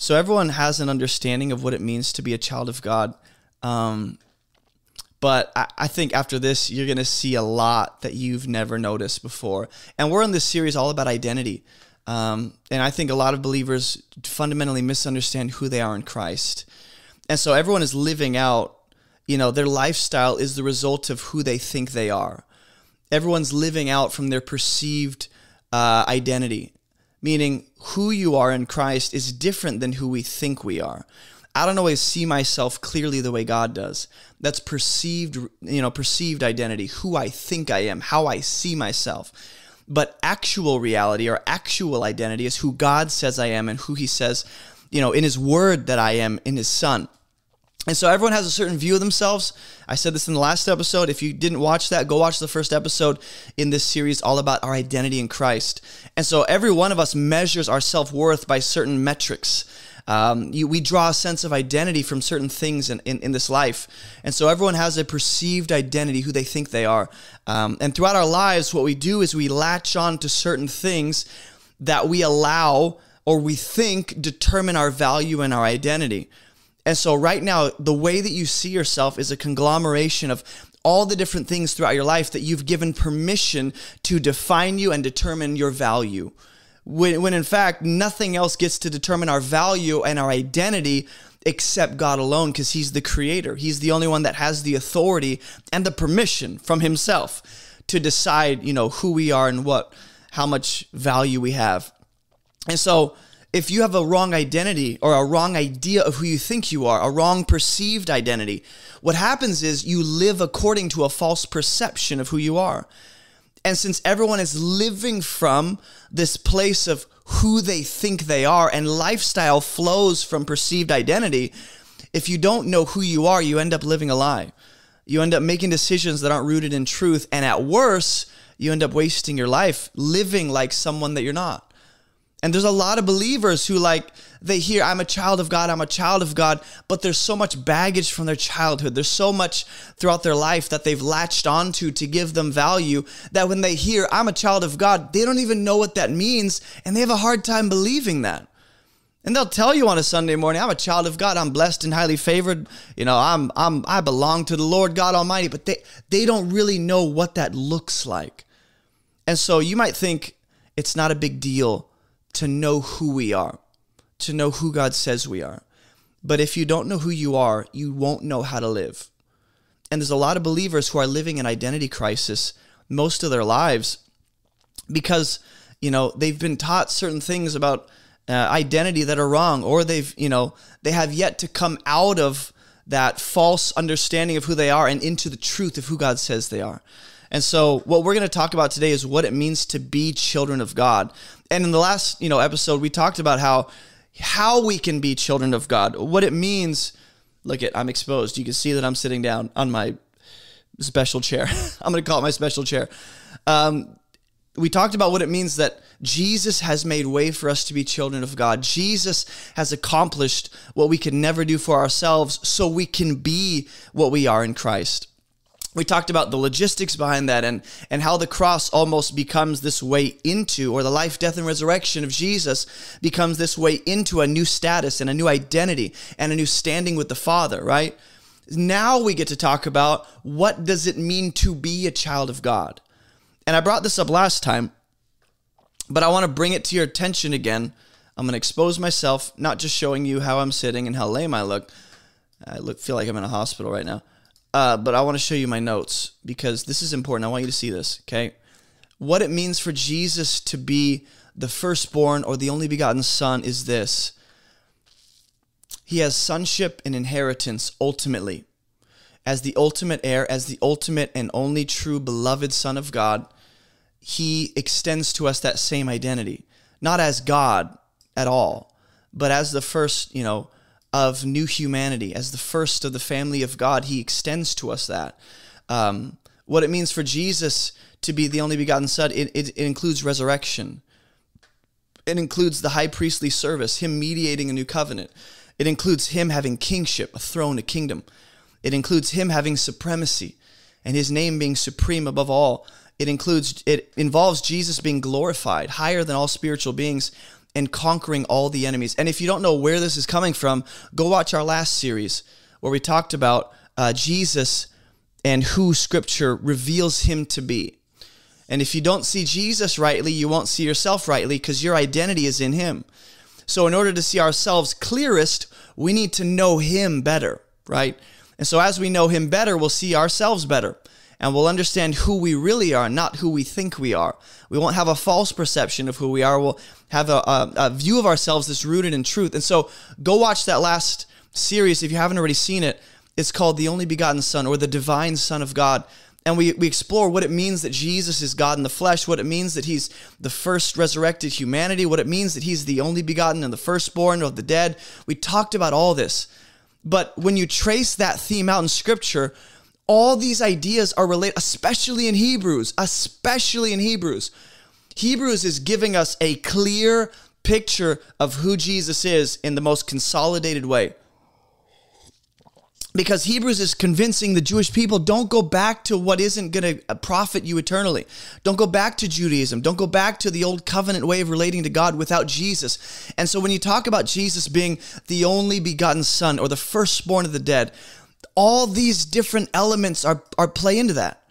So everyone has an understanding of what it means to be a child of God. But I think after this, you're going to see a lot that you've never noticed before. And we're in this series all about identity. And I think a lot of believers fundamentally misunderstand who they are in Christ. And so everyone is living out, you know, their lifestyle is the result of who they think they are. Everyone's living out from their perceived identity, meaning who you are in Christ is different than who we think we are. I don't always see myself clearly the way God does. That's perceived, you know, perceived identity, who I think I am, how I see myself. But actual reality or actual identity is who God says I am and who he says, you know, in his word that I am in his son. And so everyone has a certain view of themselves. I said this in the last episode. If you didn't watch that, go watch the first episode in this series all about our identity in Christ. And so every one of us measures our self-worth by certain metrics. We draw a sense of identity from certain things in this life. And so everyone has a perceived identity, who they think they are. And throughout our lives, what we do is we latch on to certain things that we allow or we think determine our value and our identity. And so right now, the way that you see yourself is a conglomeration of all the different things throughout your life that you've given permission to define you and determine your value. When in fact, nothing else gets to determine our value and our identity except God alone, because he's the creator. He's the only one that has the authority and the permission from himself to decide, you know, who we are and how much value we have. And so if you have a wrong identity or a wrong idea of who you think you are, a wrong perceived identity, what happens is you live according to a false perception of who you are. And since everyone is living from this place of who they think they are, and lifestyle flows from perceived identity, if you don't know who you are, you end up living a lie. You end up making decisions that aren't rooted in truth. And at worst, you end up wasting your life living like someone that you're not. And there's a lot of believers who they hear, I'm a child of God, I'm a child of God, but there's so much baggage from their childhood. There's so much throughout their life that they've latched onto to give them value that when they hear, I'm a child of God, they don't even know what that means, and they have a hard time believing that. And they'll tell you on a Sunday morning, I'm a child of God, I'm blessed and highly favored, you know, I belong to the Lord God Almighty, but they don't really know what that looks like. And so you might think it's not a big deal to know who we are, to know who God says we are. But if you don't know who you are, you won't know how to live. And there's a lot of believers who are living in identity crisis most of their lives because, you know, they've been taught certain things about identity that are wrong, or they have yet to come out of that false understanding of who they are and into the truth of who God says they are. And so what we're going to talk about today is what it means to be children of God. And in the last, episode, we talked about how we can be children of God, what it means. Look at, I'm exposed. You can see that I'm sitting down on my special chair. I'm going to call it my special chair. We talked about what it means that Jesus has made way for us to be children of God. Jesus has accomplished what we could never do for ourselves, so we can be what we are in Christ. We talked about the logistics behind that and how the cross almost becomes this way into, or the life, death, and resurrection of Jesus becomes this way into a new status and a new identity and a new standing with the Father, right? Now we get to talk about what does it mean to be a child of God? And I brought this up last time, but I want to bring it to your attention again. I'm going to expose myself, not just showing you how I'm sitting and how lame I look. I feel like I'm in a hospital right now. But I want to show you my notes because this is important. I want you to see this, okay? What it means for Jesus to be the firstborn or the only begotten son is this. He has sonship and inheritance ultimately. As the ultimate heir, as the ultimate and only true beloved son of God, he extends to us that same identity. Not as God at all, but as the first, of new humanity, as the first of the family of God, he extends to us that. What it means for Jesus to be the only begotten son, it includes resurrection. It includes the high priestly service, him mediating a new covenant. It includes him having kingship, a throne, a kingdom. It includes him having supremacy and his name being supreme above all. It involves Jesus being glorified, higher than all spiritual beings, and conquering all the enemies. And if you don't know where this is coming from, go watch our last series where we talked about Jesus and who Scripture reveals him to be. And if you don't see Jesus rightly, you won't see yourself rightly because your identity is in him. So in order to see ourselves clearest, we need to know him better, right? And so as we know him better, we'll see ourselves better. And we'll understand who we really are, not who we think we are. We won't have a false perception of who we are. We'll have a view of ourselves that's rooted in truth. And so go watch that last series if you haven't already seen it. It's called The Only Begotten Son, or The Divine Son of God. And we explore what it means that Jesus is God in the flesh, what it means that he's the first resurrected humanity, what it means that he's the only begotten and the firstborn of the dead. We talked about all this. But when you trace that theme out in Scripture, all these ideas are related, especially in Hebrews, Hebrews is giving us a clear picture of who Jesus is in the most consolidated way. Because Hebrews is convincing the Jewish people, don't go back to what isn't going to profit you eternally. Don't go back to Judaism. Don't go back to the old covenant way of relating to God without Jesus. And so when you talk about Jesus being the only begotten Son or the firstborn of the dead, all these different elements are play into that.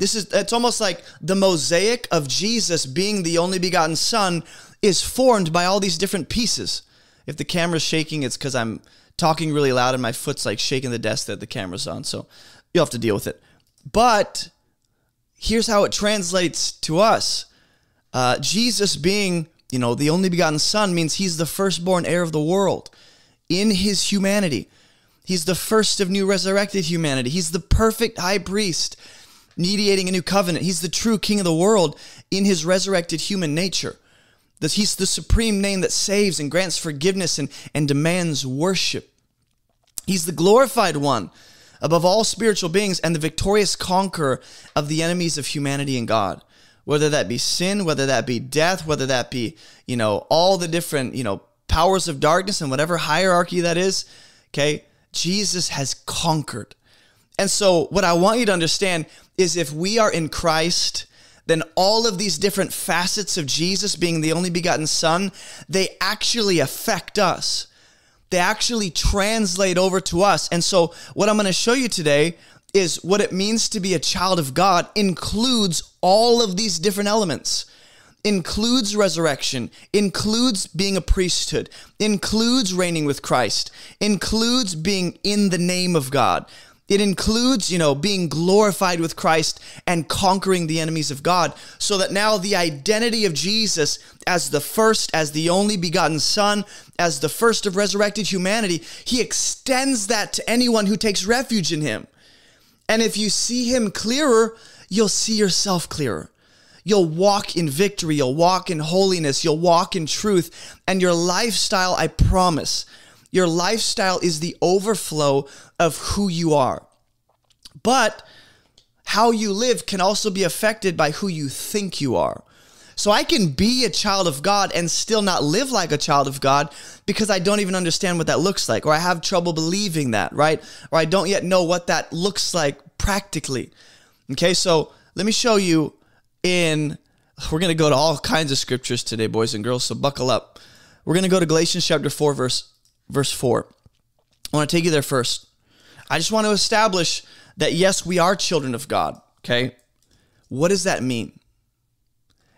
It's almost like the mosaic of Jesus being the only begotten Son is formed by all these different pieces. If the camera's shaking, it's because I'm talking really loud and my foot's like shaking the desk that the camera's on. So you'll have to deal with it. But here's how it translates to us. Jesus being, the only begotten Son means he's the firstborn heir of the world in his humanity. He's the first of new resurrected humanity. He's the perfect high priest mediating a new covenant. He's the true king of the world in his resurrected human nature. He's the supreme name that saves and grants forgiveness and demands worship. He's the glorified one above all spiritual beings and the victorious conqueror of the enemies of humanity and God. Whether that be sin, whether that be death, whether that be, all the different, powers of darkness and whatever hierarchy that is, okay? Jesus has conquered. And so what I want you to understand is if we are in Christ, then all of these different facets of Jesus being the only begotten Son, they actually affect us. They actually translate over to us. And so what I'm going to show you today is what it means to be a child of God includes all of these different elements. Includes resurrection, includes being a priesthood, includes reigning with Christ, includes being in the name of God. It includes, being glorified with Christ and conquering the enemies of God, so that now the identity of Jesus as the first, as the only begotten Son, as the first of resurrected humanity, he extends that to anyone who takes refuge in him. And if you see him clearer, you'll see yourself clearer. You'll walk in victory, you'll walk in holiness, you'll walk in truth, and your lifestyle, I promise, your lifestyle is the overflow of who you are. But how you live can also be affected by who you think you are. So I can be a child of God and still not live like a child of God because I don't even understand what that looks like, or I have trouble believing that, right? Or I don't yet know what that looks like practically. Okay, so let me show you. We're going to go to all kinds of scriptures today, boys and girls, so buckle up. We're going to go to Galatians chapter 4, verse 4. I want to take you there first. I just want to establish that, yes, we are children of God, okay? What does that mean?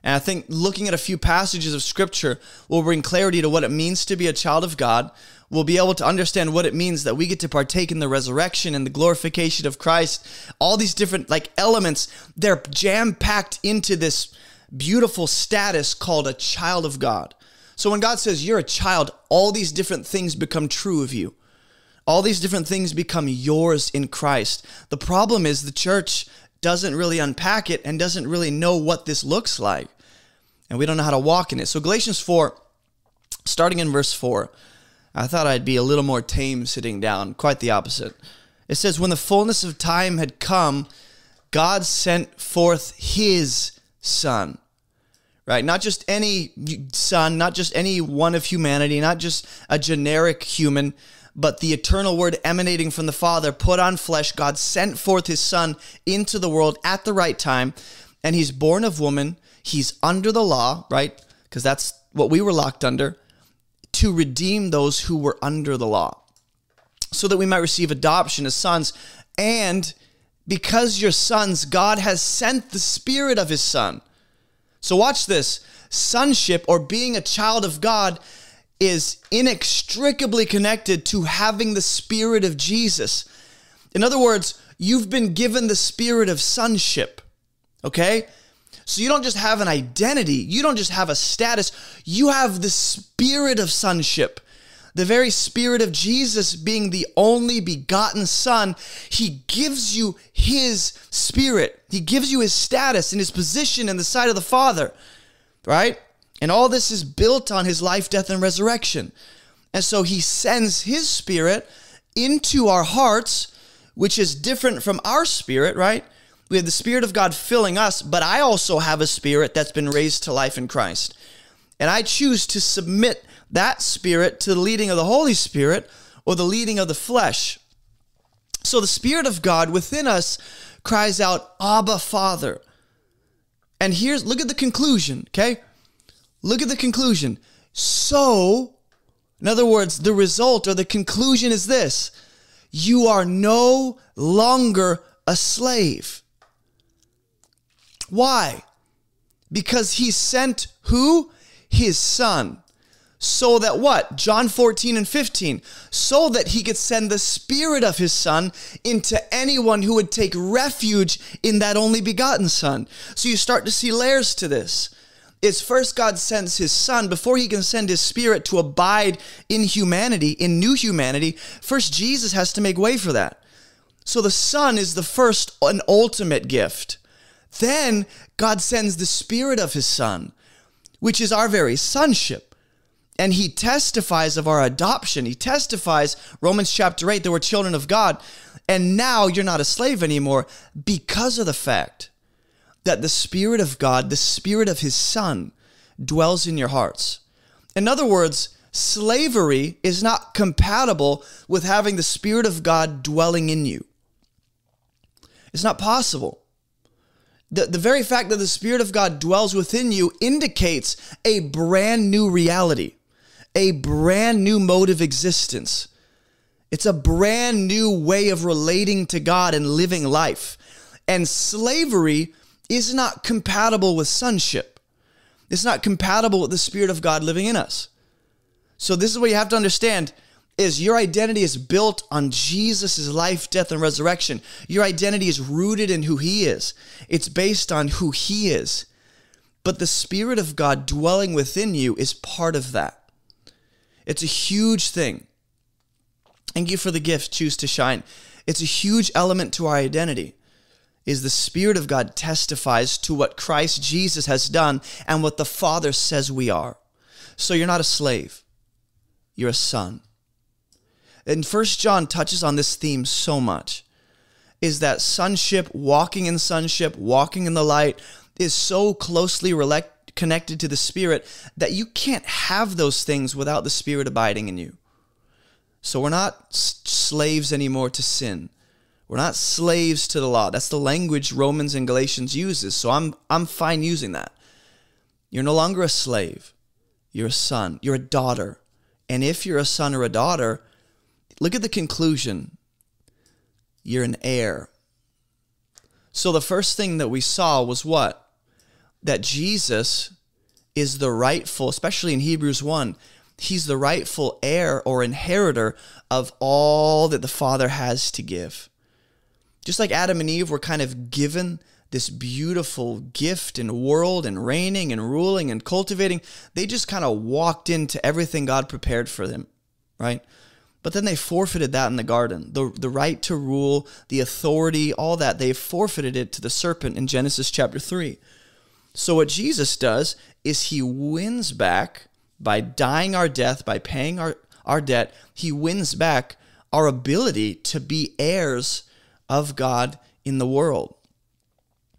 And I think looking at a few passages of scripture will bring clarity to what it means to be a child of God. We'll be able to understand what it means that we get to partake in the resurrection and the glorification of Christ. All these different elements, they're jam-packed into this beautiful status called a child of God. So when God says you're a child, all these different things become true of you. All these different things become yours in Christ. The problem is the church doesn't really unpack it and doesn't really know what this looks like. And we don't know how to walk in it. So Galatians 4, starting in verse 4, I thought I'd be a little more tame sitting down, quite the opposite. It says, when the fullness of time had come, God sent forth his Son, right? Not just any son, not just any one of humanity, not just a generic human, but the eternal word emanating from the Father put on flesh. God sent forth his Son into the world at the right time, and he's born of woman. He's under the law, right? because that's what we were locked under, to redeem those who were under the law, so that we might receive adoption as sons. And because you're sons, God has sent the Spirit of His Son. So watch this. Sonship, or being a child of God, is inextricably connected to having the Spirit of Jesus. In other words, you've been given the spirit of sonship, okay? So you don't just have an identity. You don't just have a status. You have the spirit of sonship, the very spirit of Jesus being the only begotten Son. He gives you His Spirit. He gives you His status and His position in the sight of the Father, right? And all this is built on His life, death, and resurrection. And so He sends His Spirit into our hearts, which is different from our spirit, right? We have the Spirit of God filling us, but I also have a spirit that's been raised to life in Christ. And I choose to submit that spirit to the leading of the Holy Spirit or the leading of the flesh. So the Spirit of God within us cries out, Abba, Father. And here's, look at the conclusion, okay? Look at the conclusion. So, in other words, the result or the conclusion is this: you are no longer a slave. Why? Because He sent who? His Son. So that what? John 14 and 15. So that He could send the Spirit of His Son into anyone who would take refuge in that only begotten Son. So you start to see layers to this. It's first God sends His Son before He can send His Spirit to abide in humanity, in new humanity. First, Jesus has to make way for that. So the Son is the first and ultimate gift. Then God sends the Spirit of His Son, which is our very sonship. And He testifies of our adoption. He testifies, Romans chapter 8, that we're children of God. And now you're not a slave anymore because of the fact that the Spirit of God, the Spirit of His Son, dwells in your hearts. In other words, slavery is not compatible with having the Spirit of God dwelling in you. It's not possible. The very fact that the Spirit of God dwells within you indicates a brand new reality, a brand new mode of existence. It's a brand new way of relating to God and living life. And slavery is not compatible with sonship. It's not compatible with the Spirit of God living in us. So this is what you have to understand, is your identity is built on Jesus' life, death, and resurrection. Your identity is rooted in who He is. It's based on who He is. But the Spirit of God dwelling within you is part of that. It's a huge thing. Thank you for the gift, Choose to Shine. It's a huge element to our identity. Is the Spirit of God testifies to what Christ Jesus has done and what the Father says we are. So you're not a slave. You're a son. And 1 John touches on this theme so much, is that sonship, walking in the light, is so closely connected to the Spirit that you can't have those things without the Spirit abiding in you. So we're not slaves anymore to sin. We're not slaves to the law. That's the language Romans and Galatians uses, so I'm fine using that. You're no longer a slave. You're a son. You're a daughter. And if you're a son or a daughter, look at the conclusion. You're an heir. So the first thing that we saw was what? That Jesus is the rightful, especially in Hebrews 1, He's the rightful heir or inheritor of all that the Father has to give. Just like Adam and Eve were kind of given this beautiful gift and world and reigning and ruling and cultivating, they just kind of walked into everything God prepared for them, right? But then they forfeited that in the garden. The right to rule, the authority, all that, they forfeited it to the serpent in Genesis chapter 3. So what Jesus does is He wins back by dying our death, by paying our debt. He wins back our ability to be heirs of God in the world.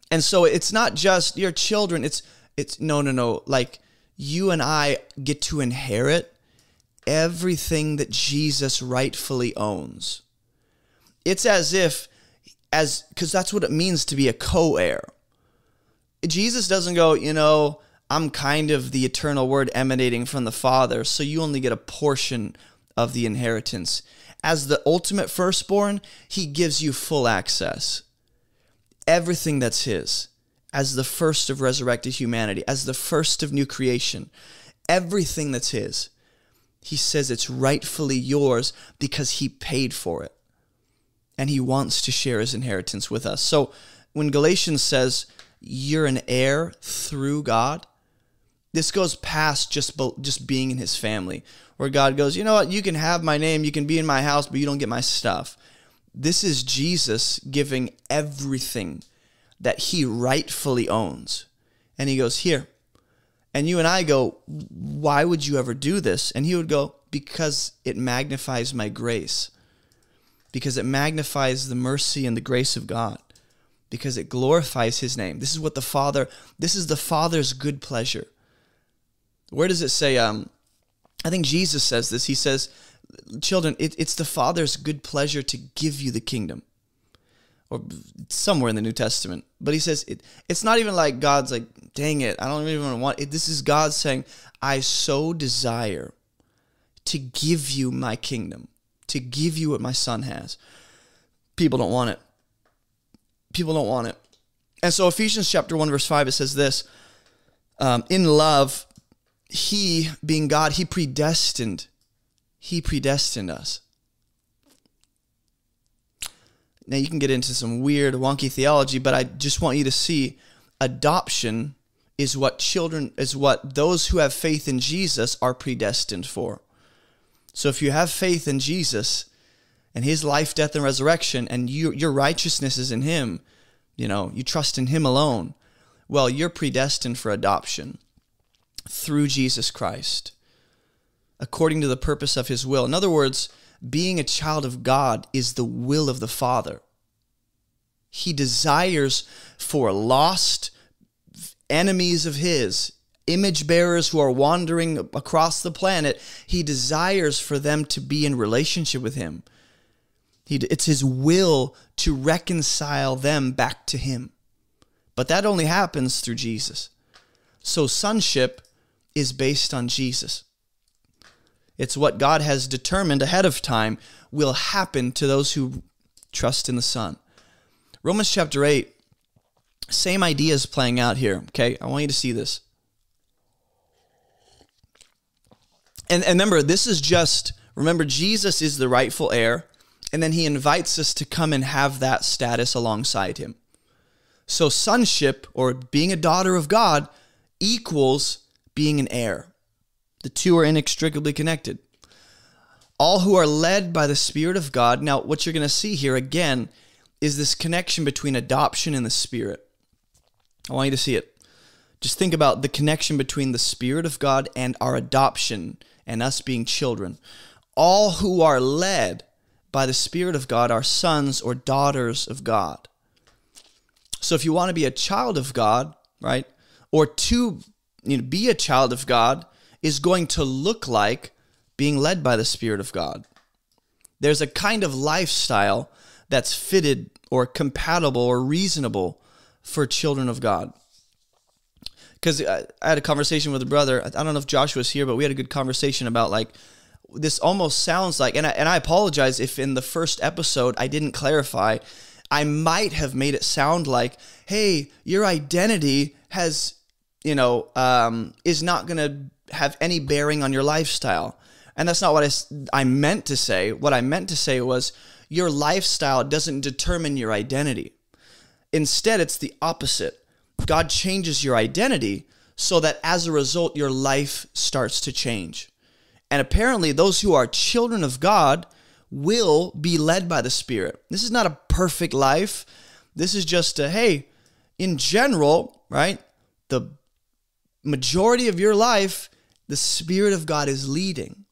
And so it's not just your children, it's no, like you and I get to inherit everything that Jesus rightfully owns. It's because that's what it means to be a co-heir. Jesus doesn't go, I'm kind of the eternal word emanating from the Father, so you only get a portion of the inheritance. As the ultimate firstborn, he gives you full access. Everything that's his, as the first of resurrected humanity, as the first of new creation, everything that's his, he says it's rightfully yours because he paid for it. And he wants to share his inheritance with us. So when Galatians says you're an heir through God, this goes past just being in his family, where God goes, you know what, you can have my name, you can be in my house, but you don't get my stuff. This is Jesus giving everything that he rightfully owns. And he goes, here. And you and I go, why would you ever do this? And he would go, because it magnifies my grace. Because it magnifies the mercy and the grace of God. Because it glorifies his name. This is what the Father, this is the Father's good pleasure. Where does it say, I think Jesus says this. He says, children, it's the Father's good pleasure to give you the kingdom. Or somewhere in the New Testament. But he says, it's not even like God's like, dang it, I don't even want it. This is God saying, I so desire to give you my kingdom, to give you what my son has. People don't want it. People don't want it. And so Ephesians chapter 1, verse 5, it says this, in love, he, being God, he predestined us. Now, you can get into some weird, wonky theology, but I just want you to see adoption is what those who have faith in Jesus are predestined for. So if you have faith in Jesus and his life, death, and resurrection, and your righteousness is in him, you trust in him alone, well, you're predestined for adoption through Jesus Christ, according to the purpose of his will. In other words, being a child of God is the will of the Father. He desires for lost enemies of his, image bearers who are wandering across the planet. He desires for them to be in relationship with him. It's his will to reconcile them back to him. But that only happens through Jesus. So sonship is based on Jesus. It's what God has determined ahead of time will happen to those who trust in the Son. Romans chapter 8, same idea is playing out here, okay? I want you to see this. And remember, Jesus is the rightful heir, and then he invites us to come and have that status alongside him. So sonship, or being a daughter of God, equals being an heir. The two are inextricably connected. All who are led by the Spirit of God. Now, what you're going to see here again is this connection between adoption and the Spirit. I want you to see it. Just think about the connection between the Spirit of God and our adoption and us being children. All who are led by the Spirit of God are sons or daughters of God. So if you want to be a child of God, right, or to be a child of God, is going to look like being led by the Spirit of God. There's a kind of lifestyle that's fitted or compatible or reasonable for children of God. Because I had a conversation with a brother, I don't know if Joshua's here, but we had a good conversation about like, this almost sounds like, and I apologize if in the first episode I didn't clarify, I might have made it sound like, hey, your identity has, is not going to have any bearing on your lifestyle. And that's not what I meant to say. What I meant to say was your lifestyle doesn't determine your identity. Instead, it's the opposite. God changes your identity so that as a result, your life starts to change. And apparently those who are children of God will be led by the Spirit. This is not a perfect life. This is just in general, right? The majority of your life, the Spirit of God is leading.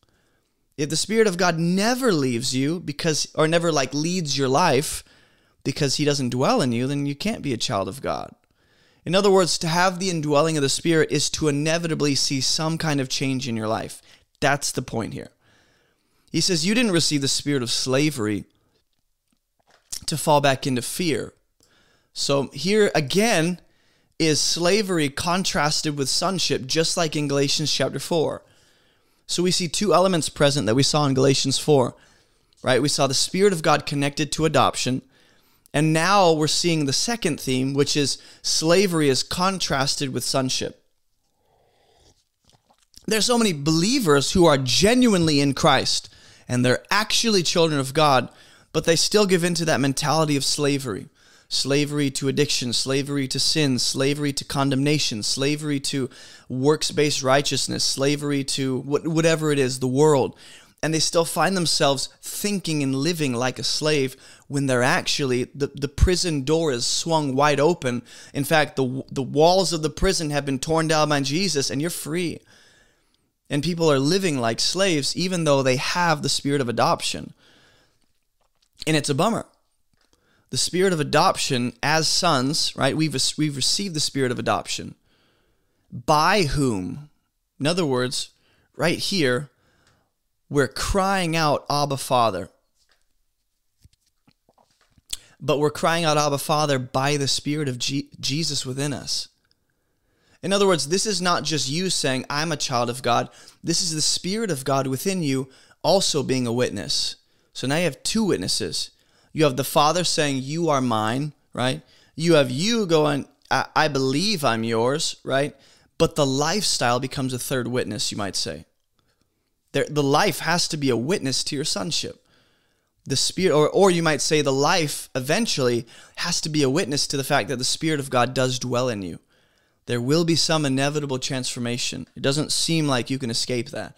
If the Spirit of God never leaves you or never leads your life because he doesn't dwell in you, then you can't be a child of God. In other words, to have the indwelling of the Spirit is to inevitably see some kind of change in your life. That's the point here. He says, you didn't receive the spirit of slavery to fall back into fear. So here again, is slavery contrasted with sonship, just like in Galatians chapter 4. So we see two elements present that we saw in Galatians 4, right? We saw the Spirit of God connected to adoption, and now we're seeing the second theme, which is slavery is contrasted with sonship. There's so many believers who are genuinely in Christ, and they're actually children of God, but they still give in to that mentality of slavery. Slavery to addiction, slavery to sin, slavery to condemnation, slavery to works-based righteousness, slavery to whatever it is, the world. And they still find themselves thinking and living like a slave when they're actually, the prison door is swung wide open. In fact, the walls of the prison have been torn down by Jesus, and you're free. And people are living like slaves even though they have the spirit of adoption. And it's a bummer. The spirit of adoption as sons, right? We've received the spirit of adoption. By whom? In other words, right here, we're crying out, Abba, Father. But we're crying out, Abba, Father, by the spirit of Jesus within us. In other words, this is not just you saying, I'm a child of God. This is the Spirit of God within you also being a witness. So now you have two witnesses. You have the Father saying, you are mine, right? You have you going, I believe I'm yours, right? But the lifestyle becomes a third witness, you might say. The life has to be a witness to your sonship. The Spirit, or you might say the life eventually has to be a witness to the fact that the Spirit of God does dwell in you. There will be some inevitable transformation. It doesn't seem like you can escape that.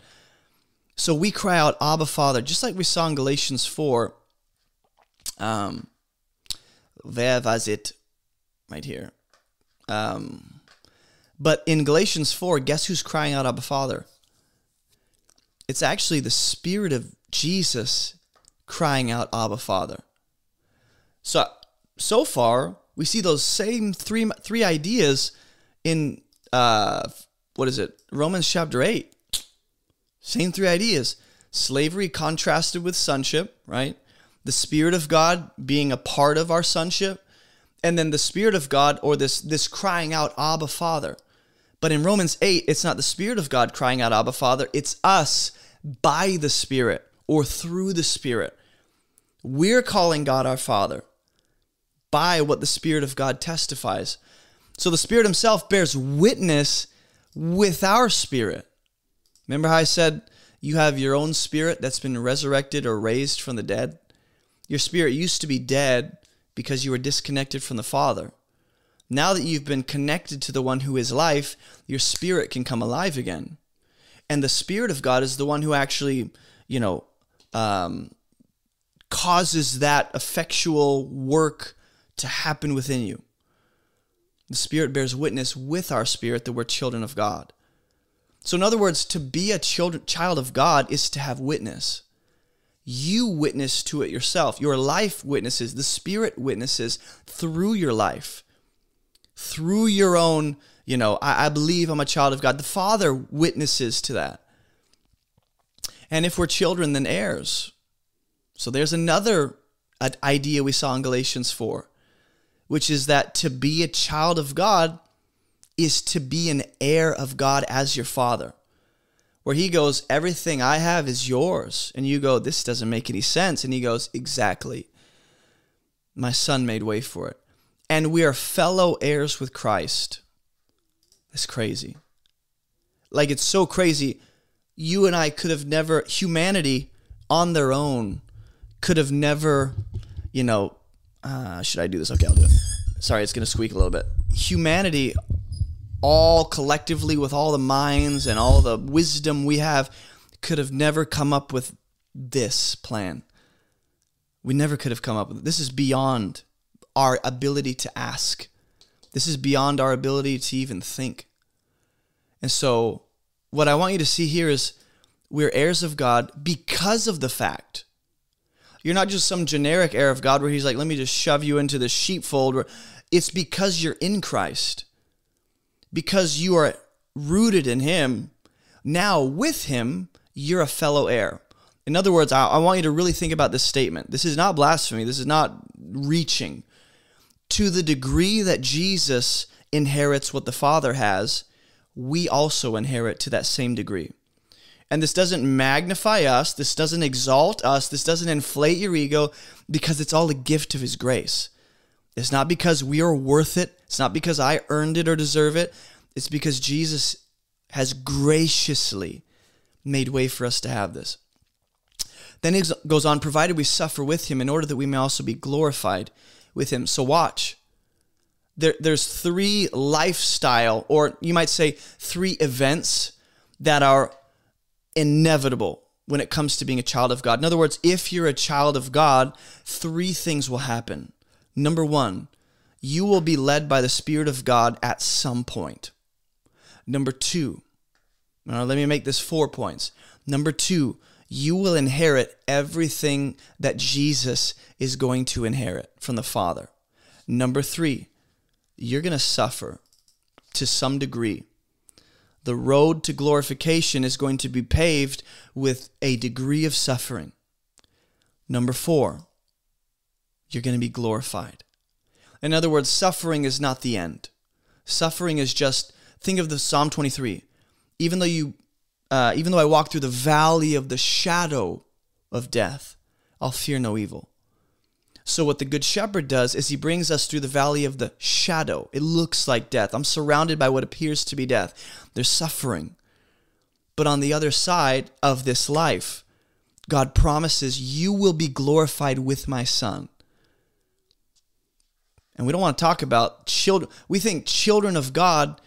So we cry out, Abba, Father, just like we saw in Galatians 4. Where was it? Right here. But in Galatians 4, guess who's crying out, Abba, Father? It's actually the Spirit of Jesus crying out, Abba, Father. So far, we see those same three ideas in, Romans chapter 8. Same three ideas. Slavery contrasted with sonship, right? The Spirit of God being a part of our sonship. And then the Spirit of God, or this crying out, Abba, Father. But in Romans 8, it's not the Spirit of God crying out, Abba, Father. It's us by the Spirit or through the Spirit. We're calling God our Father by what the Spirit of God testifies. So the Spirit himself bears witness with our spirit. Remember how I said you have your own spirit that's been resurrected or raised from the dead? Your spirit used to be dead because you were disconnected from the Father. Now that you've been connected to the one who is life, your spirit can come alive again. And the Spirit of God is the one who actually, causes that effectual work to happen within you. The Spirit bears witness with our spirit that we're children of God. So in other words, to be a child of God is to have witness. You witness to it yourself. Your life witnesses. The Spirit witnesses through your life. Through your own, I believe I'm a child of God. The Father witnesses to that. And if we're children, then heirs. So there's another idea we saw in Galatians 4. Which is that to be a child of God is to be an heir of God as your Father. Where he goes, everything I have is yours. And you go, this doesn't make any sense. And he goes, exactly. My Son made way for it. And we are fellow heirs with Christ. That's crazy. Like, it's so crazy. You and I could have never, humanity on their own could have never, should I do this? Okay, I'll do it. Sorry, it's going to squeak a little bit. Humanity, all collectively with all the minds and all the wisdom we have, could have never come up with this plan. We never could have come up with it. This is beyond our ability to ask. This is beyond our ability to even think. And so what I want you to see here is we're heirs of God because of the fact. You're not just some generic heir of God where he's like, let me just shove you into the sheepfold. It's because you're in Christ. Because you are rooted in him. Now with him, you're a fellow heir. In other words, I want you to really think about this statement. This is not blasphemy. This is not reaching. To the degree that Jesus inherits what the Father has, we also inherit to that same degree. And this doesn't magnify us, this doesn't exalt us, this doesn't inflate your ego, because it's all a gift of His grace. It's not because we are worth it, it's not because I earned it or deserve it, it's because Jesus has graciously made way for us to have this. Then it goes on, provided we suffer with Him in order that we may also be glorified with Him. So watch. There's three lifestyle, or you might say three events that are inevitable when it comes to being a child of God. In other words, if you're a child of God, three things will happen. Number one, you will be led by the Spirit of God at some point. Number two, now let me make this 4 points. Number two, you will inherit everything that Jesus is going to inherit from the Father. Number three, you're going to suffer to some degree. The road to glorification is going to be paved with a degree of suffering. Number four, you're going to be glorified. In other words, suffering is not the end. Suffering is just, think of the Psalm 23. Even though I walk through the valley of the shadow of death, I'll fear no evil. So what the Good Shepherd does is he brings us through the valley of the shadow. It looks like death. I'm surrounded by what appears to be death. There's suffering. But on the other side of this life, God promises you will be glorified with my Son. And we don't want to talk about children. We think children of God,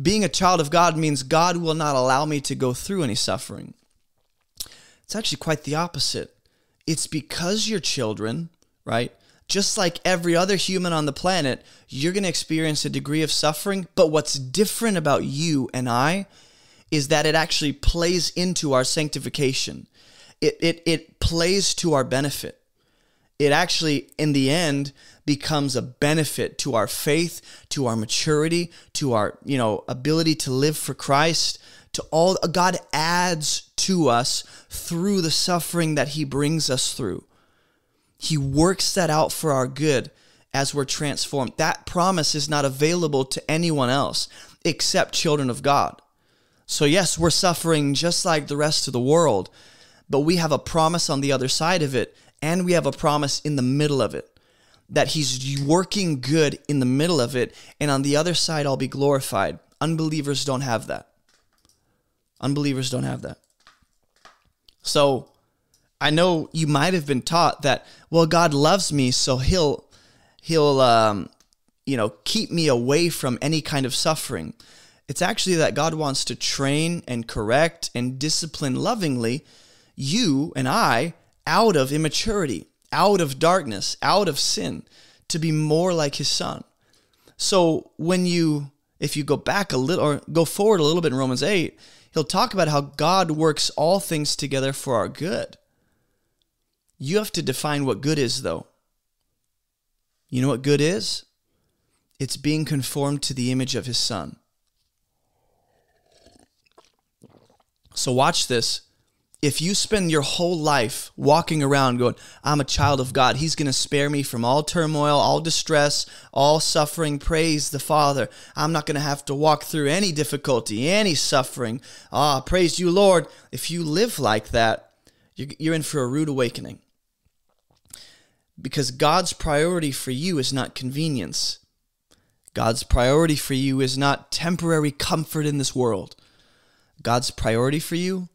being a child of God means God will not allow me to go through any suffering. It's actually quite the opposite. It's because you're children, right? Just like every other human on the planet, you're going to experience a degree of suffering. But what's different about you and I is that it actually plays into our sanctification. It plays to our benefit. It actually, in the end, becomes a benefit to our faith, to our maturity, to our, ability to live for Christ, to all. God adds to us through the suffering that He brings us through. He works that out for our good as we're transformed. That promise is not available to anyone else except children of God. So yes, we're suffering just like the rest of the world, but we have a promise on the other side of it, and we have a promise in the middle of it, that He's working good in the middle of it, and on the other side, I'll be glorified. Unbelievers don't have that. Unbelievers don't have that. So I know you might have been taught that, well, God loves me, so He'll keep me away from any kind of suffering. It's actually that God wants to train and correct and discipline lovingly you and I out of immaturity, out of darkness, out of sin, to be more like His Son. So if you go back a little or go forward a little bit in Romans 8, he'll talk about how God works all things together for our good. You have to define what good is, though. You know what good is? It's being conformed to the image of His Son. So watch this. If you spend your whole life walking around going, I'm a child of God, He's going to spare me from all turmoil, all distress, all suffering, praise the Father. I'm not going to have to walk through any difficulty, any suffering. Ah, praise you, Lord. If you live like that, you're in for a rude awakening. Because God's priority for you is not convenience. God's priority for you is not temporary comfort in this world. God's priority for you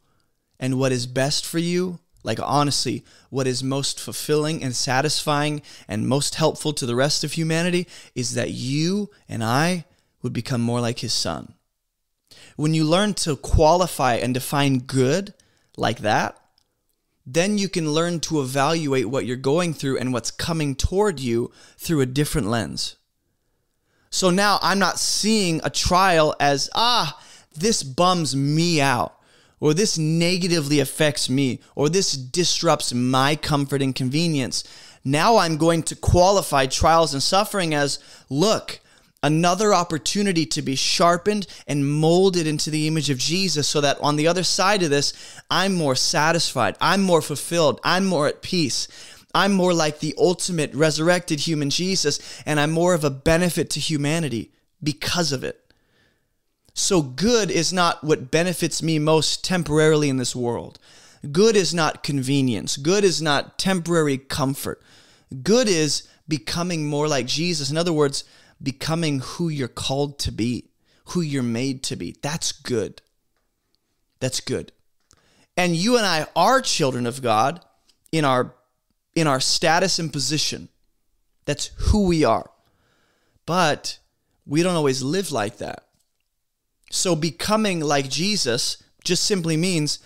and what is best for you, like honestly, what is most fulfilling and satisfying and most helpful to the rest of humanity, is that you and I would become more like His Son. When you learn to qualify and define good like that, then you can learn to evaluate what you're going through and what's coming toward you through a different lens. So now I'm not seeing a trial as, this bums me out, or this negatively affects me, or this disrupts my comfort and convenience. Now I'm going to qualify trials and suffering as, look, another opportunity to be sharpened and molded into the image of Jesus, so that on the other side of this, I'm more satisfied, I'm more fulfilled, I'm more at peace, I'm more like the ultimate resurrected human Jesus, and I'm more of a benefit to humanity because of it. So good is not what benefits me most temporarily in this world. Good is not convenience. Good is not temporary comfort. Good is becoming more like Jesus. In other words, becoming who you're called to be, who you're made to be. That's good. That's good. And you and I are children of God in our status and position. That's who we are. But we don't always live like that. So becoming like Jesus just simply means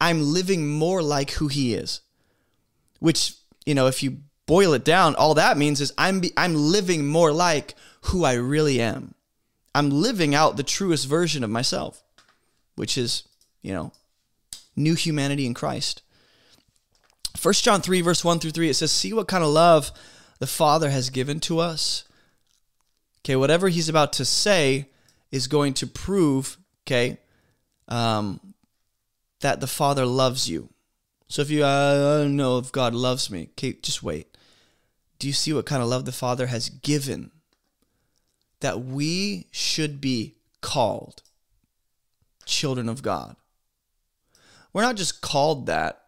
I'm living more like who he is, which, you know, if you boil it down, all that means is I'm living more like who I really am. I'm living out the truest version of myself, which is, you know, new humanity in Christ. 1 John 3, verse 1-3, it says, "See what kind of love the Father has given to us." Okay, whatever he's about to say is going to prove, okay, that the Father loves you. So if you don't know if God loves me, okay, just wait. Do you see what kind of love the Father has given? That we should be called children of God. We're not just called that,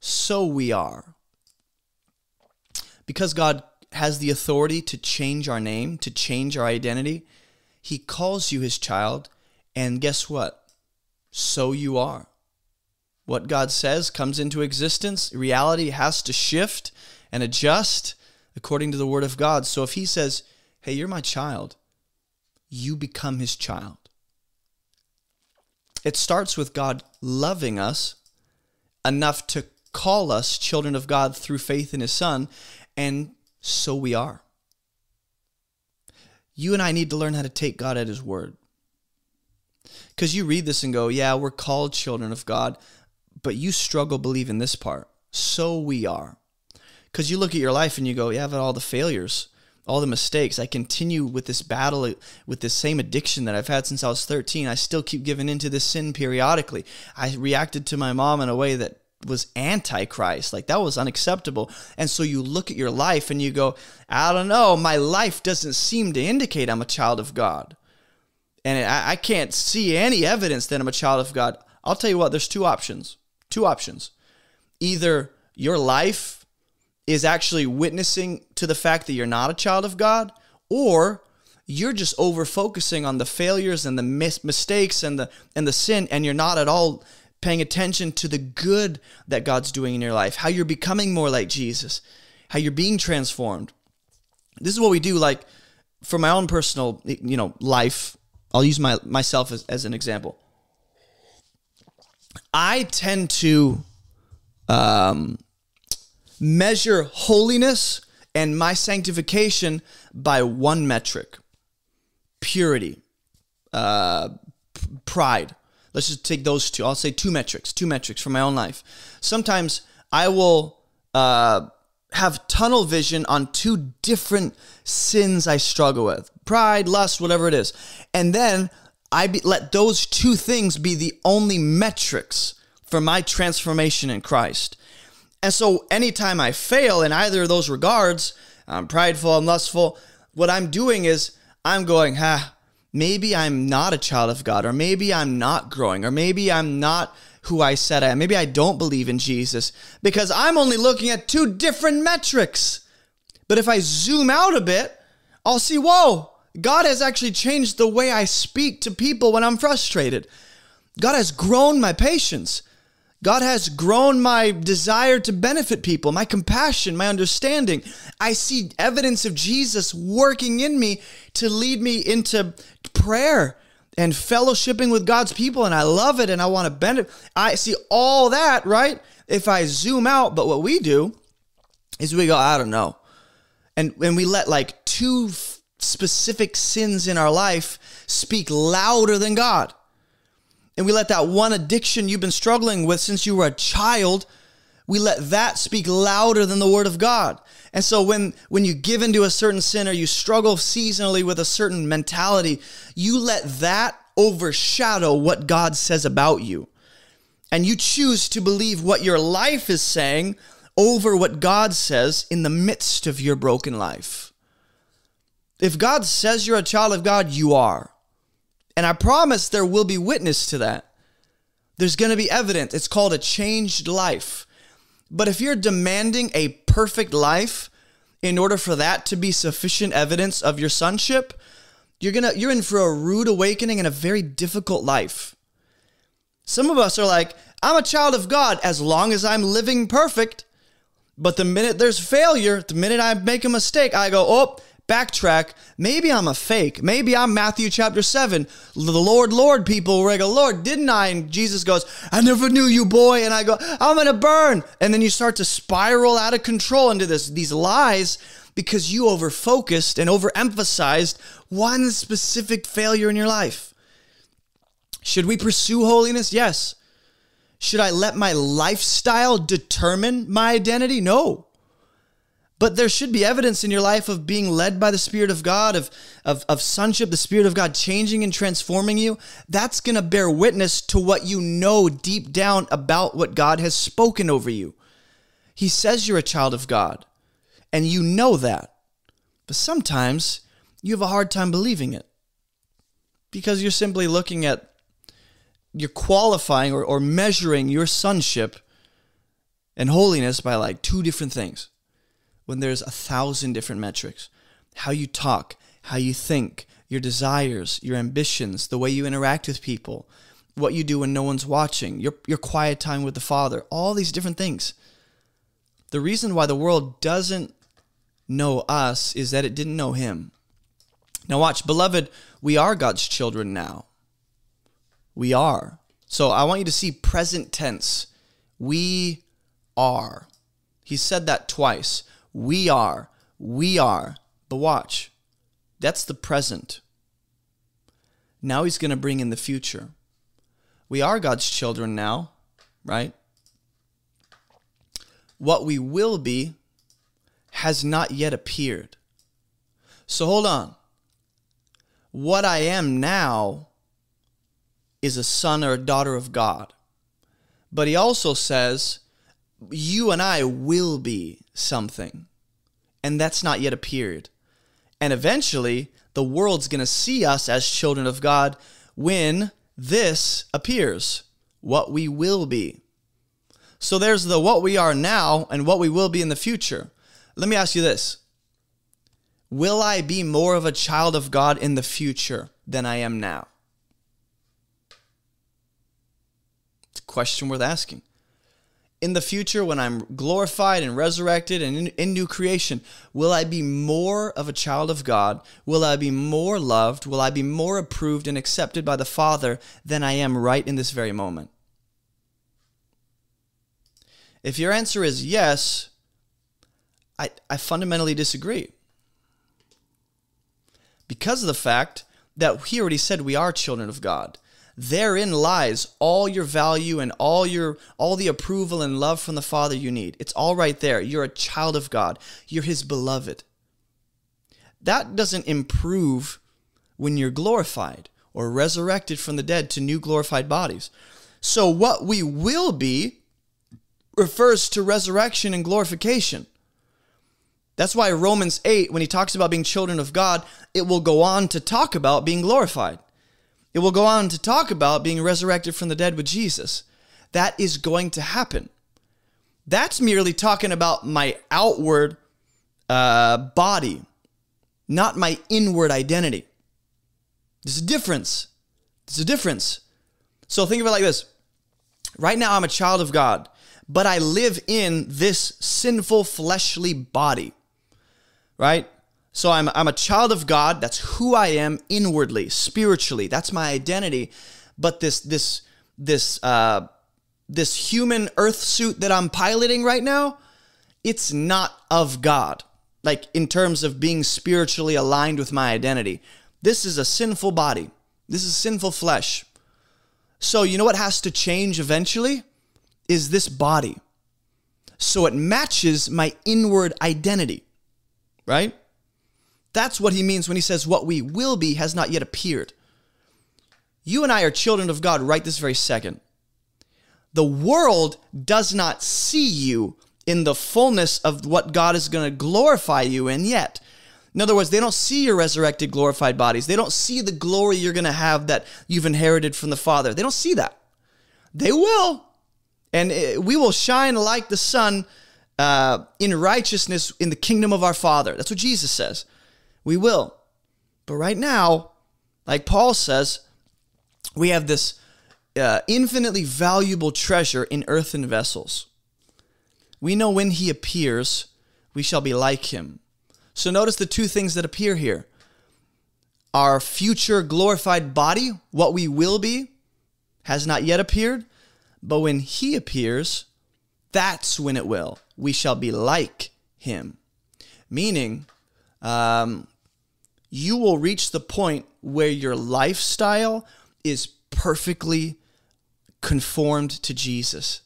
so we are. Because God has the authority to change our name, to change our identity, he calls you his child, and guess what? So you are. What God says comes into existence. Reality has to shift and adjust according to the word of God. So if he says, hey, you're my child, you become his child. It starts with God loving us enough to call us children of God through faith in his son, and so we are. You and I need to learn how to take God at his word. Because you read this and go, yeah, we're called children of God, but you struggle believing this part. So we are. Because you look at your life and you go, yeah, but all the failures, all the mistakes, I continue with this battle, with this same addiction that I've had since I was 13. I still keep giving into this sin periodically. I reacted to my mom in a way that was anti-Christ. Like, that was unacceptable. And so you look at your life and you go, I don't know, my life doesn't seem to indicate I'm a child of God. And I can't see any evidence that I'm a child of God. I'll tell you what, there's two options. Two options. Either your life is actually witnessing to the fact that you're not a child of God, or you're just over-focusing on the failures and the mistakes and the sin, and you're not at all paying attention to the good that God's doing in your life, how you're becoming more like Jesus, how you're being transformed. This is what we do, like, for my own personal, you know, life. I'll use myself as an example. I tend to measure holiness and my sanctification by one metric: purity, pride. Let's just take those two. I'll say two metrics for my own life. Sometimes I will have tunnel vision on two different sins I struggle with: pride, lust, whatever it is. And then let those two things be the only metrics for my transformation in Christ. And so anytime I fail in either of those regards, I'm prideful, I'm lustful, what I'm doing is I'm going, maybe I'm not a child of God, or maybe I'm not growing, or maybe I'm not who I said I am. Maybe I don't believe in Jesus, because I'm only looking at two different metrics. But if I zoom out a bit, I'll see, whoa, God has actually changed the way I speak to people when I'm frustrated. God has grown my patience. God has grown my desire to benefit people, my compassion, my understanding. I see evidence of Jesus working in me to lead me into prayer and fellowshipping with God's people, and I love it, and I want to benefit. I see all that, right? If I zoom out. But what we do is we go, I don't know. And we let like two specific sins in our life speak louder than God. And we let that one addiction you've been struggling with since you were a child, we let that speak louder than the word of God. And so when you give into a certain sin, or you struggle seasonally with a certain mentality, you let that overshadow what God says about you. And you choose to believe what your life is saying over what God says in the midst of your broken life. If God says you're a child of God, you are. And I promise there will be witness to that. There's going to be evidence. It's called a changed life. But if you're demanding a perfect life in order for that to be sufficient evidence of your sonship, you're in for a rude awakening and a very difficult life. Some of us are like, I'm a child of God as long as I'm living perfect. But the minute there's failure, the minute I make a mistake, I go, oh, backtrack. Maybe I'm a fake. Maybe I'm Matthew chapter 7. The Lord, Lord people, where I go, Lord, didn't I? And Jesus goes, I never knew you, boy. And I go, I'm going to burn. And then you start to spiral out of control into these lies because you overfocused and overemphasized one specific failure in your life. Should we pursue holiness? Yes. Should I let my lifestyle determine my identity? No. But there should be evidence in your life of being led by the Spirit of God, of sonship, the Spirit of God changing and transforming you. That's going to bear witness to what you know deep down about what God has spoken over you. He says you're a child of God, and you know that. But sometimes you have a hard time believing it because you're simply looking at you're qualifying or measuring your sonship and holiness by like two different things when there's 1,000 different metrics. How you talk, how you think, your desires, your ambitions, the way you interact with people, what you do when no one's watching, your quiet time with the Father, all these different things. The reason why the world doesn't know us is that it didn't know him. Now watch, beloved, we are God's children now. We are. So I want you to see present tense. We are. He said that twice. We are. We are. But watch. That's the present. Now he's going to bring in the future. We are God's children now, right? What we will be has not yet appeared. So hold on. What I am now is a son or a daughter of God. But he also says, you and I will be something. And that's not yet appeared. And eventually, the world's going to see us as children of God when this appears, what we will be. So there's the what we are now and what we will be in the future. Let me ask you this. Will I be more of a child of God in the future than I am now? Question worth asking. In the future, when I'm glorified and resurrected and in new creation, will I be more of a child of God? Will I be more loved? Will I be more approved and accepted by the Father than I am right in this very moment? If your answer is yes, I fundamentally disagree. Because of the fact that he already said we are children of God. Therein lies all your value and all the approval and love from the Father you need. It's all right there. You're a child of God. You're his beloved. That doesn't improve when you're glorified or resurrected from the dead to new glorified bodies. So what we will be refers to resurrection and glorification. That's why Romans 8, when he talks about being children of God, it will go on to talk about being glorified. It will go on to talk about being resurrected from the dead with Jesus. That is going to happen. That's merely talking about my outward body, not my inward identity. There's a difference. There's a difference. So think of it like this. Right now I'm a child of God, but I live in this sinful fleshly body, right? So I'm a child of God. That's who I am inwardly, spiritually. That's my identity. But this human earth suit that I'm piloting right now, it's not of God. Like in terms of being spiritually aligned with my identity, this is a sinful body. This is sinful flesh. So you know what has to change eventually is this body. So it matches my inward identity, right? That's what he means when he says what we will be has not yet appeared. You and I are children of God right this very second. The world does not see you in the fullness of what God is going to glorify you in yet. In other words, they don't see your resurrected, glorified bodies. They don't see the glory you're going to have that you've inherited from the Father. They don't see that. They will. And we will shine like the sun in righteousness in the kingdom of our Father. That's what Jesus says. We will. But right now, like Paul says, we have this infinitely valuable treasure in earthen vessels. We know when he appears, we shall be like him. So notice the two things that appear here. Our future glorified body, what we will be, has not yet appeared. But when he appears, that's when it will. We shall be like him. Meaning, you will reach the point where your lifestyle is perfectly conformed to Jesus.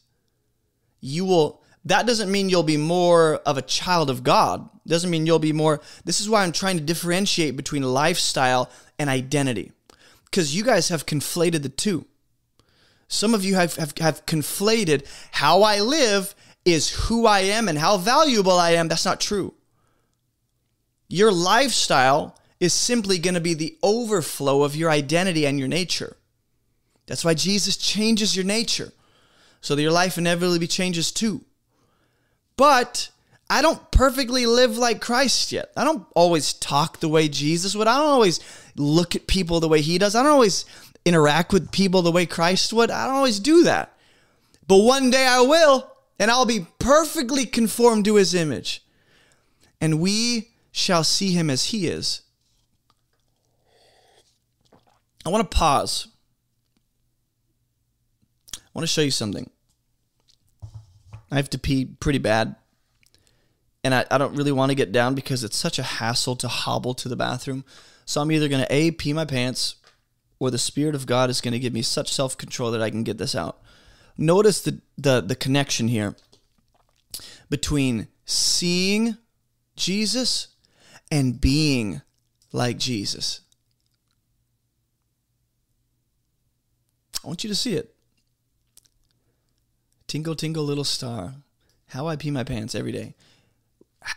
You will... That doesn't mean you'll be more of a child of God. Doesn't mean you'll be more... This is why I'm trying to differentiate between lifestyle and identity. Because you guys have conflated the two. Some of you have conflated how I live is who I am and how valuable I am. That's not true. Your lifestyle is simply going to be the overflow of your identity and your nature. That's why Jesus changes your nature, so that your life inevitably changes too. But I don't perfectly live like Christ yet. I don't always talk the way Jesus would. I don't always look at people the way he does. I don't always interact with people the way Christ would. I don't always do that. But one day I will, and I'll be perfectly conformed to his image. And we shall see him as he is. I want to pause. I want to show you something. I have to pee pretty bad, and I don't really want to get down because it's such a hassle to hobble to the bathroom. So I'm either going to A, pee my pants, or the Spirit of God is going to give me such self-control that I can get this out. Notice the connection here between seeing Jesus and being like Jesus. I want you to see it. Tingle, tingle, little star, how I pee my pants every day.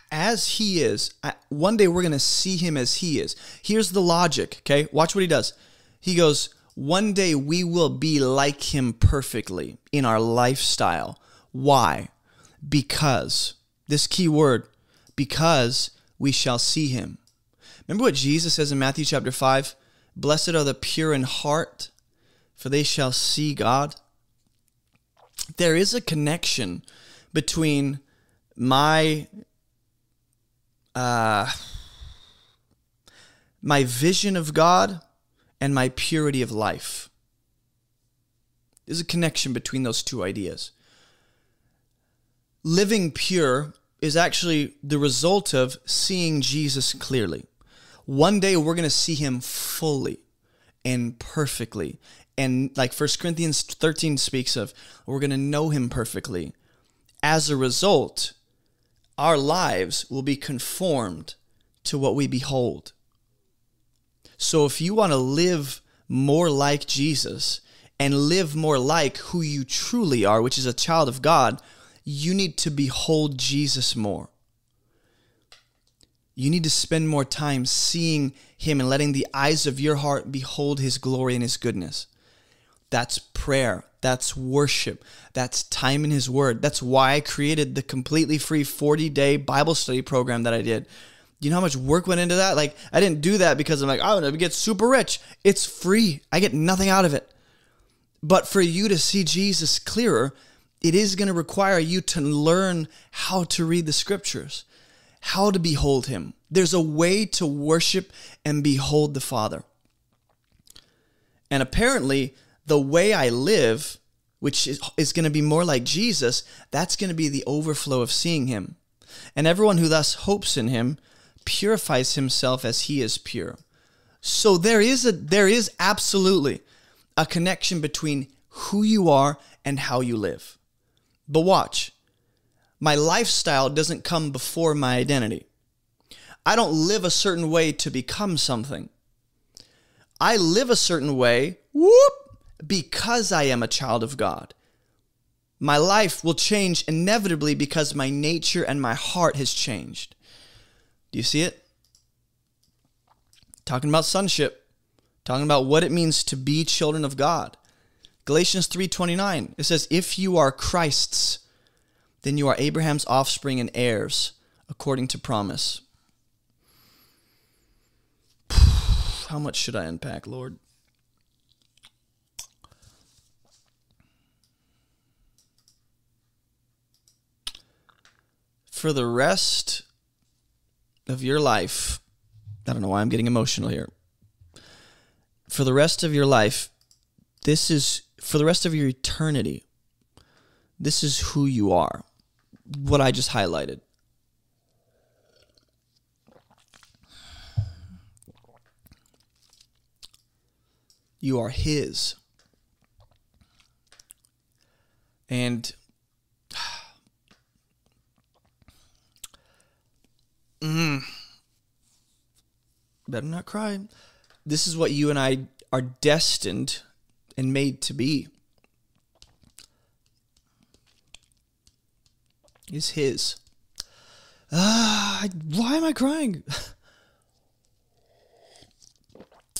As he is, one day we're going to see him as he is. Here's the logic, okay? Watch what he does. He goes, one day we will be like him perfectly in our lifestyle. Why? Because, this key word, because we shall see him. Remember what Jesus says in Matthew chapter 5? Blessed are the pure in heart, for they shall see God. There is a connection between my my vision of God and my purity of life. There's a connection between those two ideas. Living pure is actually the result of seeing Jesus clearly. One day we're going to see him fully and perfectly. And like 1 Corinthians 13 speaks of, we're going to know him perfectly. As a result, our lives will be conformed to what we behold. So if you want to live more like Jesus and live more like who you truly are, which is a child of God, you need to behold Jesus more. You need to spend more time seeing him and letting the eyes of your heart behold his glory and his goodness. That's prayer. That's worship. That's time in his word. That's why I created the completely free 40-day Bible study program that I did. You know how much work went into that? Like, I didn't do that because I'm like, I'm going to get super rich. It's free. I get nothing out of it. But for you to see Jesus clearer, it is going to require you to learn how to read the scriptures, how to behold him. There's a way to worship and behold the Father. And apparently, the way I live, which is going to be more like Jesus, that's going to be the overflow of seeing him. And everyone who thus hopes in him purifies himself as he is pure. So there is absolutely a connection between who you are and how you live. But watch, my lifestyle doesn't come before my identity. I don't live a certain way to become something. I live a certain way, whoop, because I am a child of God. My life will change inevitably because my nature and my heart has changed. Do you see it? talking about sonship, talking about what it means to be children of God. Galatians 3:29, it says, if you are Christ's, then you are Abraham's offspring and heirs, according to promise. How much should I unpack, Lord? For the rest of your life, I don't know why I'm getting emotional here. For the rest of your life, this is, for the rest of your eternity, this is who you are, what I just highlighted. You are His. And better not cry. This is what you and I are destined and made to be. Is His. Why am I crying?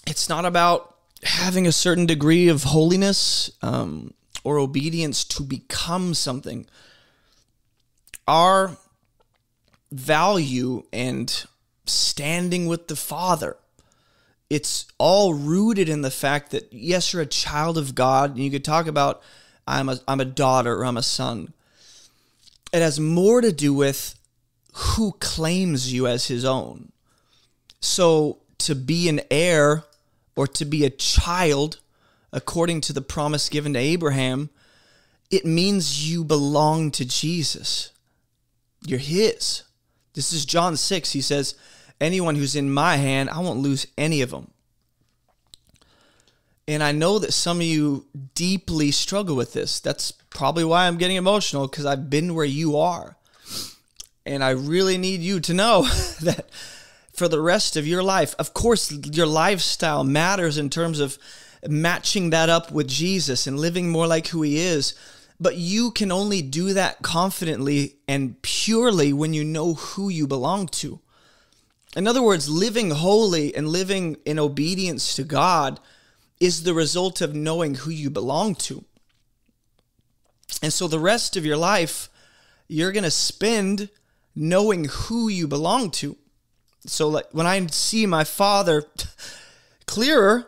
It's not about having a certain degree of holiness or obedience to become something. Our value and standing with the Father, it's all rooted in the fact that, yes, you're a child of God, and you could talk about, I'm a daughter or I'm a son. It has more to do with who claims you as his own. So to be an heir or to be a child, according to the promise given to Abraham, it means you belong to Jesus. You're his. This is John 6. He says, anyone who's in my hand, I won't lose any of them. And I know that some of you deeply struggle with this. That's probably why I'm getting emotional, because I've been where you are. And I really need you to know that for the rest of your life, of course, your lifestyle matters in terms of matching that up with Jesus and living more like who he is. But you can only do that confidently and purely when you know who you belong to. In other words, living holy and living in obedience to God is the result of knowing who you belong to. And so the rest of your life, you're going to spend knowing who you belong to. So like when I see my Father clearer,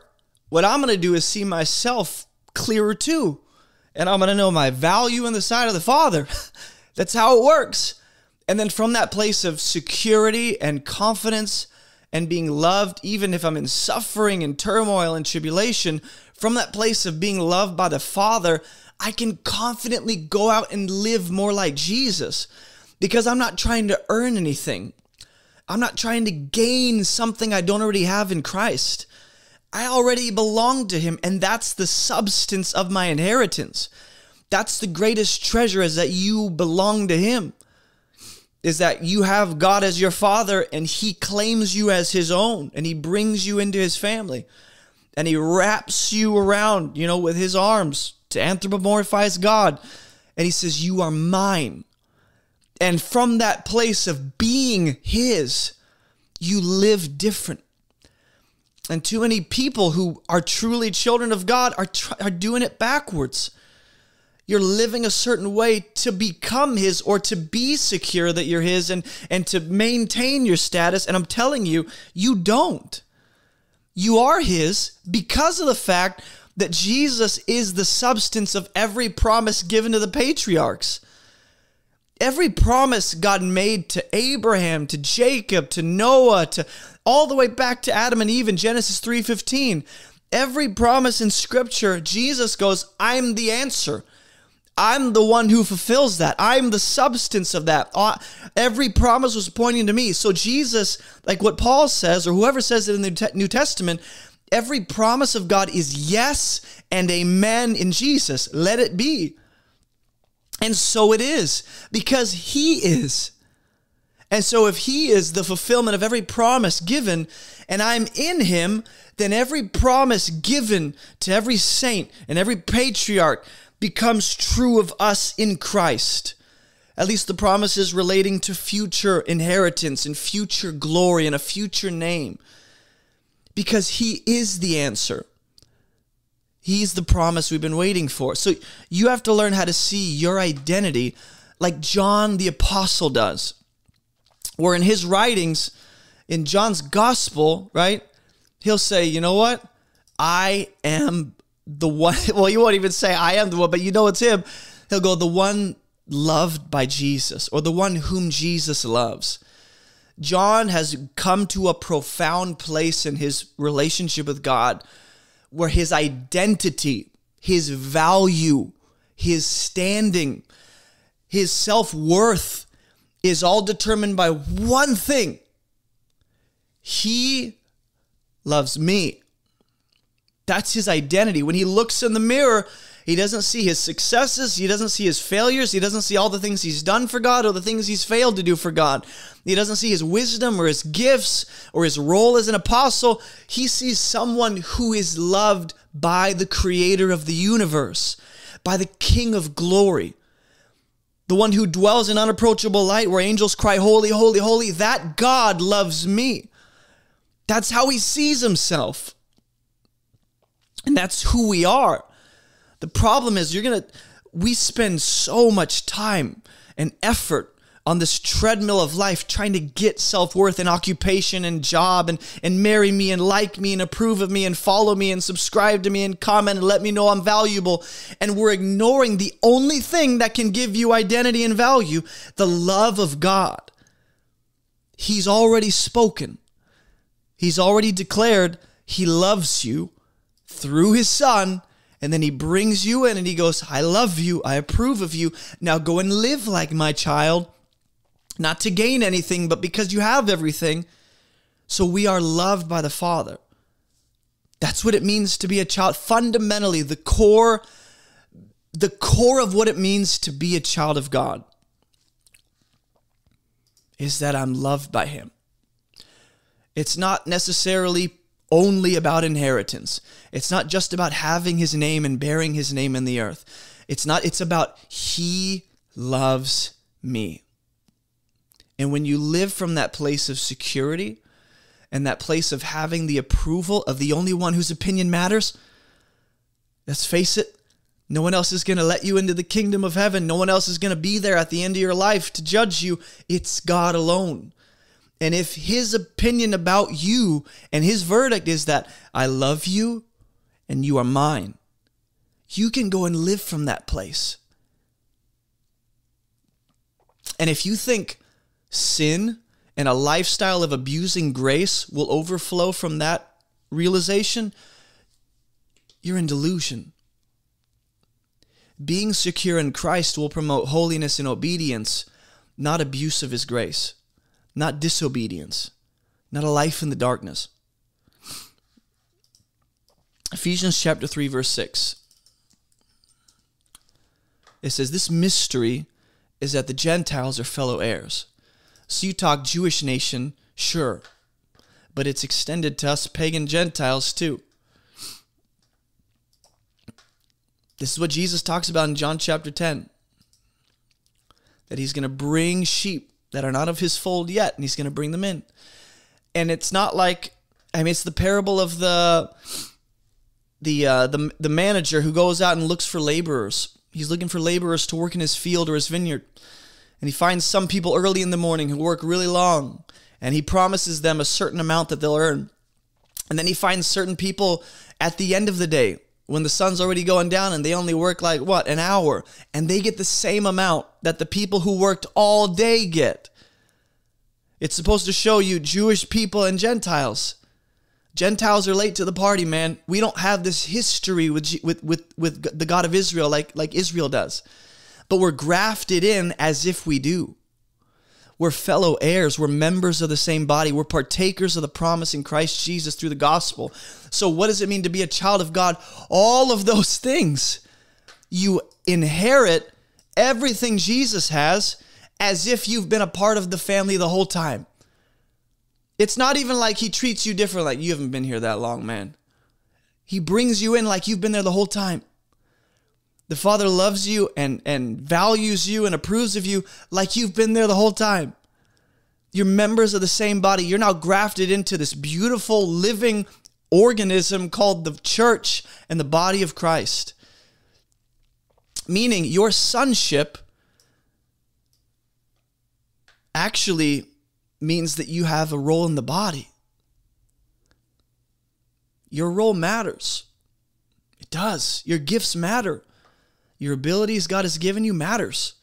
what I'm going to do is see myself clearer too. And I'm going to know my value in the sight of the Father. That's how it works. And then from that place of security and confidence and being loved, even if I'm in suffering and turmoil and tribulation, from that place of being loved by the Father, I can confidently go out and live more like Jesus, because I'm not trying to earn anything. I'm not trying to gain something I don't already have in Christ. I already belong to him, and that's the substance of my inheritance. That's the greatest treasure, is that you belong to him, is that you have God as your Father, and he claims you as his own, and he brings you into his family, and he wraps you around, you know, with his arms to anthropomorphize God, and he says, you are mine. And from that place of being his, you live different. And too many people who are truly children of God are doing it backwards. You're living a certain way to become his, or to be secure that you're his, and to maintain your status. And I'm telling you, you don't. You are his because of the fact that Jesus is the substance of every promise given to the patriarchs. Every promise God made to Abraham, to Jacob, to Noah, to all the way back to Adam and Eve in Genesis 3:15. Every promise in Scripture, Jesus goes, I'm the answer. I'm the one who fulfills that. I'm the substance of that. Every promise was pointing to me. So Jesus, like what Paul says, or whoever says it in the New Testament, every promise of God is yes and amen in Jesus. Let it be. And so it is, because he is. And so if he is the fulfillment of every promise given, and I'm in him, then every promise given to every saint and every patriarch becomes true of us in Christ. At least the promises relating to future inheritance and future glory and a future name. because he is the answer. He's the promise we've been waiting for. So you have to learn how to see your identity like John the Apostle does, where in his writings, in John's gospel, right, he'll say, you know what? I am the one. Well, you won't even say I am the one, but you know it's him. He'll go, the one loved by Jesus, or the one whom Jesus loves. John has come to a profound place in his relationship with God where his identity, his value, his standing, his self-worth is all determined by one thing. He loves me. That's his identity. When he looks in the mirror, he doesn't see his successes. He doesn't see his failures. He doesn't see all the things he's done for God or the things he's failed to do for God. He doesn't see his wisdom or his gifts or his role as an apostle. He sees someone who is loved by the creator of the universe, by the King of glory, the one who dwells in unapproachable light where angels cry, holy, holy, holy. That God loves me. That's how he sees himself. And that's who we are. The problem is we spend so much time and effort on this treadmill of life trying to get self-worth and occupation and job and marry me and like me and approve of me and follow me and subscribe to me and comment and let me know I'm valuable. And we're ignoring the only thing that can give you identity and value, the love of God. He's already spoken. He's already declared he loves you through his son, and then he brings you in and he goes, I love you, I approve of you, now go and live like my child, not to gain anything, but because you have everything. So we are loved by the Father. That's what it means to be a child. Fundamentally, the core of what it means to be a child of God is that I'm loved by him. It's not necessarily only about inheritance. It's not just about having his name and bearing his name in the earth. It's about he loves me. And when you live from that place of security and that place of having the approval of the only one whose opinion matters, let's face it, no one else is going to let you into the kingdom of heaven. No one else is going to be there at the end of your life to judge you. It's God alone. And if his opinion about you and his verdict is that I love you and you are mine, you can go and live from that place. And if you think sin and a lifestyle of abusing grace will overflow from that realization, you're in delusion. Being secure in Christ will promote holiness and obedience, not abuse of his grace. Not disobedience, not a life in the darkness. Ephesians chapter 3, verse 6. It says, this mystery is that the Gentiles are fellow heirs. So you talk Jewish nation, sure, but it's extended to us pagan Gentiles too. This is what Jesus talks about in John chapter 10, that he's going to bring sheep that are not of his fold yet, and he's going to bring them in. And it's not like, I mean, it's the parable of the manager who goes out and looks for laborers. He's looking for laborers to work in his field or his vineyard. And he finds some people early in the morning who work really long, and he promises them a certain amount that they'll earn. And then he finds certain people at the end of the day when the sun's already going down and they only work like, what, an hour. And they get the same amount that the people who worked all day get. It's supposed to show you Jewish people and Gentiles. Gentiles are late to the party, man. We don't have this history with the God of Israel like Israel does. But we're grafted in as if we do. We're fellow heirs. We're members of the same body. We're partakers of the promise in Christ Jesus through the gospel. So what does it mean to be a child of God? All of those things. You inherit everything Jesus has as if you've been a part of the family the whole time. It's not even like he treats you different, like you haven't been here that long, man. He brings you in like you've been there the whole time. The Father loves you and values you and approves of you like you've been there the whole time. You're members of the same body. You're now grafted into this beautiful, living, organism called the church and the body of Christ. Meaning your sonship actually means that you have a role in the body. Your role matters. It does. Your gifts matter. Your abilities God has given you matters.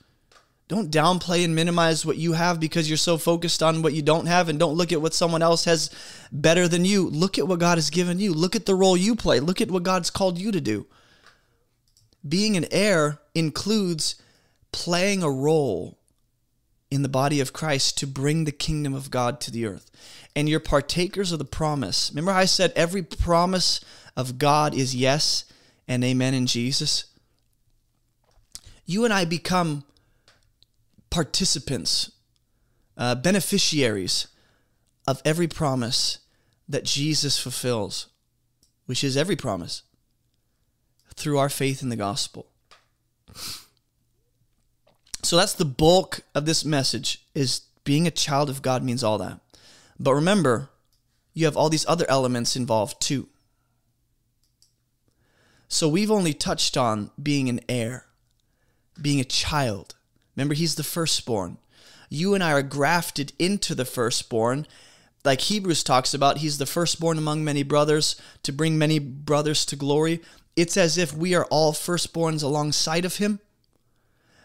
Don't downplay and minimize what you have because you're so focused on what you don't have, and don't look at what someone else has better than you. Look at what God has given you. Look at the role you play. Look at what God's called you to do. Being an heir includes playing a role in the body of Christ to bring the kingdom of God to the earth. And you're partakers of the promise. Remember I said every promise of God is yes and amen in Jesus? You and I become participants, beneficiaries of every promise that Jesus fulfills, which is every promise, through our faith in the gospel. So that's the bulk of this message, is being a child of God means all that. But remember, you have all these other elements involved too. So we've only touched on being an heir, being a child. Remember, he's the firstborn. You and I are grafted into the firstborn. Like Hebrews talks about, he's the firstborn among many brothers to bring many brothers to glory. It's as if we are all firstborns alongside of him.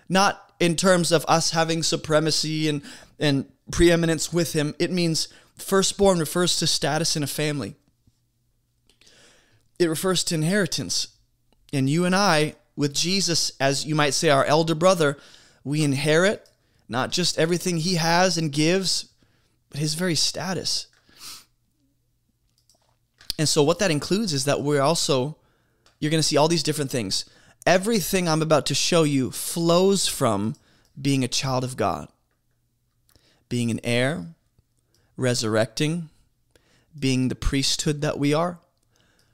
Not in terms of us having supremacy and preeminence with him. It means firstborn refers to status in a family. It refers to inheritance. And you and I, with Jesus, as you might say, our elder brother, we inherit not just everything he has and gives, but his very status. And so what that includes is that we're also, you're going to see all these different things. Everything I'm about to show you flows from being a child of God, being an heir, resurrecting, being the priesthood that we are,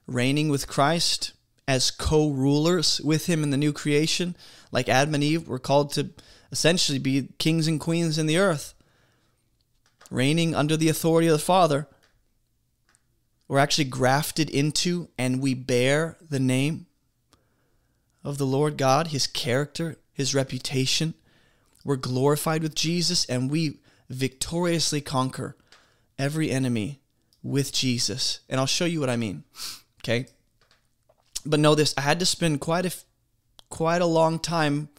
reigning with Christ as co-rulers with him in the new creation. Like Adam and Eve were called to essentially be kings and queens in the earth, reigning under the authority of the Father. We're actually grafted into and we bear the name of the Lord God, his character, his reputation. We're glorified with Jesus, and we victoriously conquer every enemy with Jesus. And I'll show you what I mean, okay? But know this, I had to spend quite a long time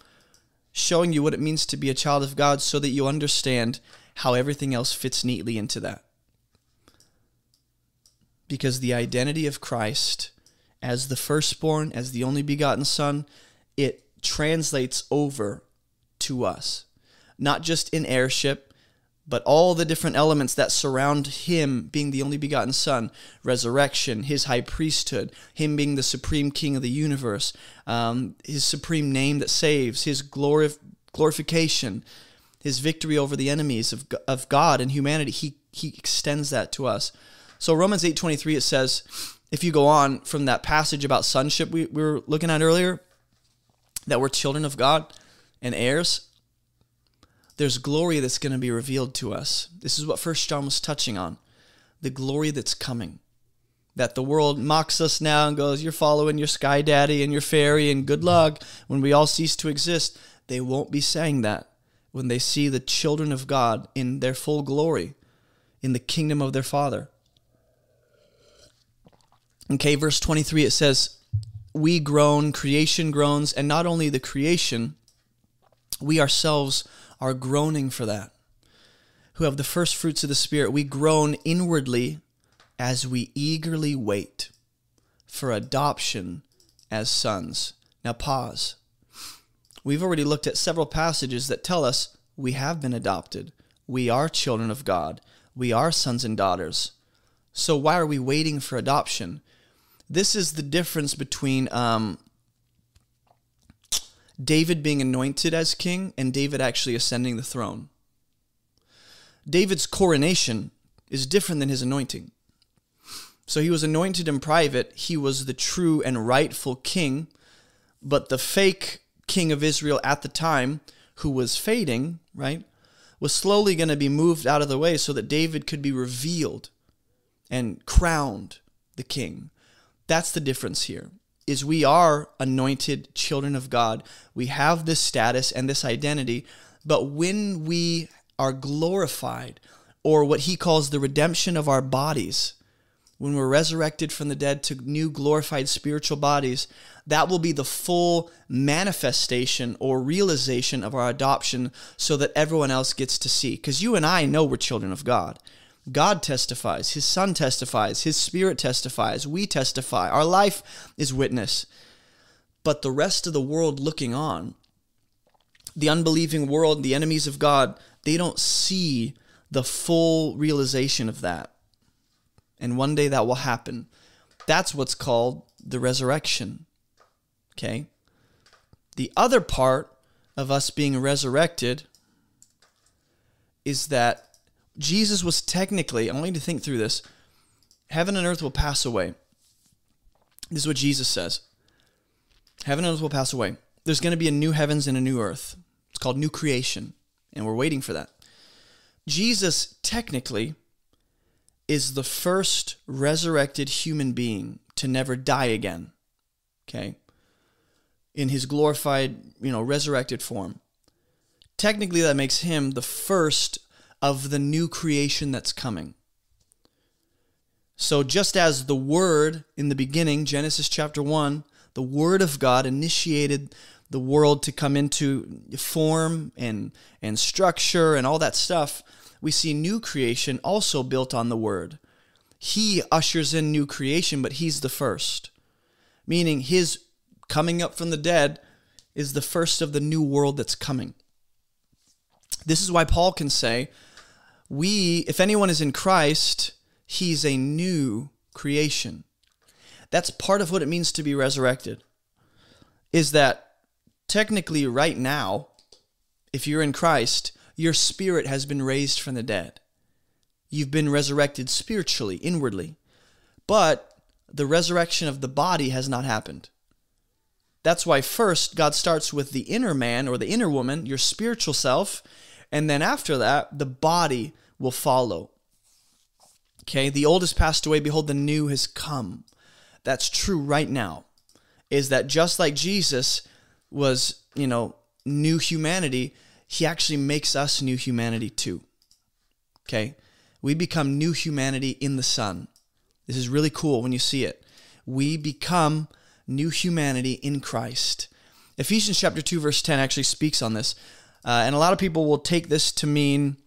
showing you what it means to be a child of God so that you understand how everything else fits neatly into that. Because the identity of Christ as the firstborn, as the only begotten son, it translates over to us. Not just in heirship, but all the different elements that surround him being the only begotten son, resurrection, his high priesthood, him being the supreme king of the universe, his supreme name that saves, his glorification, his victory over the enemies of God and humanity. He extends that to us. So Romans 8:23, it says, if you go on from that passage about sonship we were looking at earlier, that we're children of God and heirs, there's glory that's going to be revealed to us. This is what 1 John was touching on, the glory that's coming, that the world mocks us now and goes, you're following your sky daddy and your fairy and good luck when we all cease to exist. They won't be saying that when they see the children of God in their full glory, in the kingdom of their Father. Okay, verse 23, it says, we groan, creation groans, and not only the creation, we ourselves are groaning for that, who have the first fruits of the Spirit. We groan inwardly as we eagerly wait for adoption as sons. Now pause. We've already looked at several passages that tell us we have been adopted. We are children of God. We are sons and daughters. So why are we waiting for adoption? This is the difference between David being anointed as king and David actually ascending the throne. David's coronation is different than his anointing. So he was anointed in private. He was the true and rightful king, but the fake king of Israel at the time, who was fading, right, was slowly going to be moved out of the way so that David could be revealed and crowned the King. That's the difference here, is we are anointed children of God. We have this status and this identity, but when we are glorified, or what he calls the redemption of our bodies, when we're resurrected from the dead to new glorified spiritual bodies, that will be the full manifestation or realization of our adoption so that everyone else gets to see. Because you and I know we're children of God. God testifies, his Son testifies, his Spirit testifies, we testify, our life is witness. But the rest of the world looking on, the unbelieving world, the enemies of God, they don't see the full realization of that. And one day that will happen. That's what's called the resurrection. Okay? The other part of us being resurrected is that Jesus was technically, I want you to think through this, heaven and earth will pass away. This is what Jesus says. Heaven and earth will pass away. There's going to be a new heavens and a new earth. It's called new creation, and we're waiting for that. Jesus technically is the first resurrected human being to never die again, okay, in his glorified, resurrected form. Technically, that makes him the first of the new creation that's coming. So just as the Word in the beginning, Genesis chapter 1, the Word of God initiated the world to come into form and structure and all that stuff, we see new creation also built on the Word. He ushers in new creation, but he's the first. Meaning his coming up from the dead is the first of the new world that's coming. This is why Paul can say, if anyone is in Christ, he's a new creation. That's part of what it means to be resurrected, is that technically right now, if you're in Christ, your spirit has been raised from the dead. You've been resurrected spiritually, inwardly, but the resurrection of the body has not happened. That's why first God starts with the inner man or the inner woman, your spiritual self, and then after that, the body will follow. Okay, the old has passed away, behold, the new has come. That's true right now, is that just like Jesus was, new humanity, he actually makes us new humanity too. Okay, we become new humanity in the Son. This is really cool when you see it. We become new humanity in Christ. Ephesians chapter 2 verse 10 actually speaks on this. And a lot of people will take this to mean,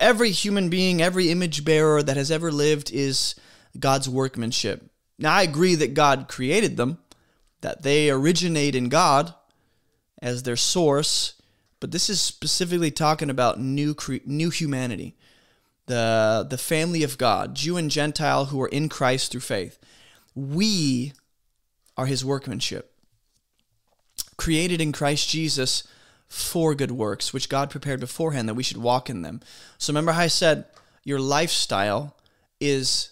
every human being, every image bearer that has ever lived is God's workmanship. Now, I agree that God created them, that they originate in God as their source, but this is specifically talking about new humanity, the family of God, Jew and Gentile who are in Christ through faith. We are his workmanship, created in Christ Jesus for good works, which God prepared beforehand that we should walk in them. So remember how I said your lifestyle is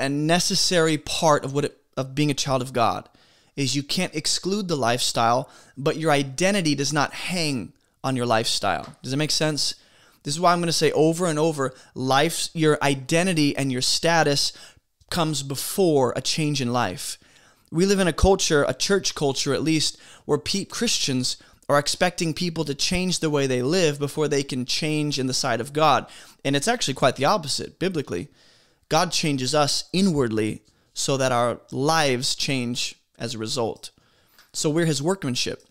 a necessary part of of being a child of God, is you can't exclude the lifestyle, but your identity does not hang on your lifestyle. Does that make sense? This is why I'm going to say over and over, your identity and your status comes before a change in life. We live in a culture, a church culture at least, where Christians are expecting people to change the way they live before they can change in the sight of God. And it's actually quite the opposite, biblically. God changes us inwardly so that our lives change as a result. So we're his workmanship.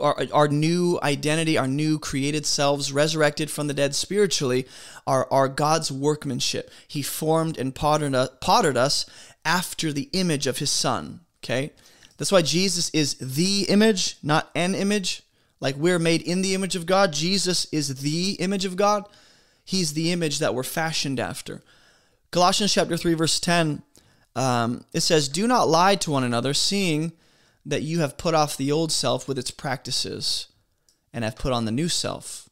Our new identity, our new created selves, resurrected from the dead spiritually, are God's workmanship. He formed and pottered us after the image of his Son, okay? That's why Jesus is the image, not an image. Like we're made in the image of God. Jesus is the image of God. He's the image that we're fashioned after. Colossians chapter 3, verse 10, it says, "Do not lie to one another, seeing that you have put off the old self with its practices and have put on the new self,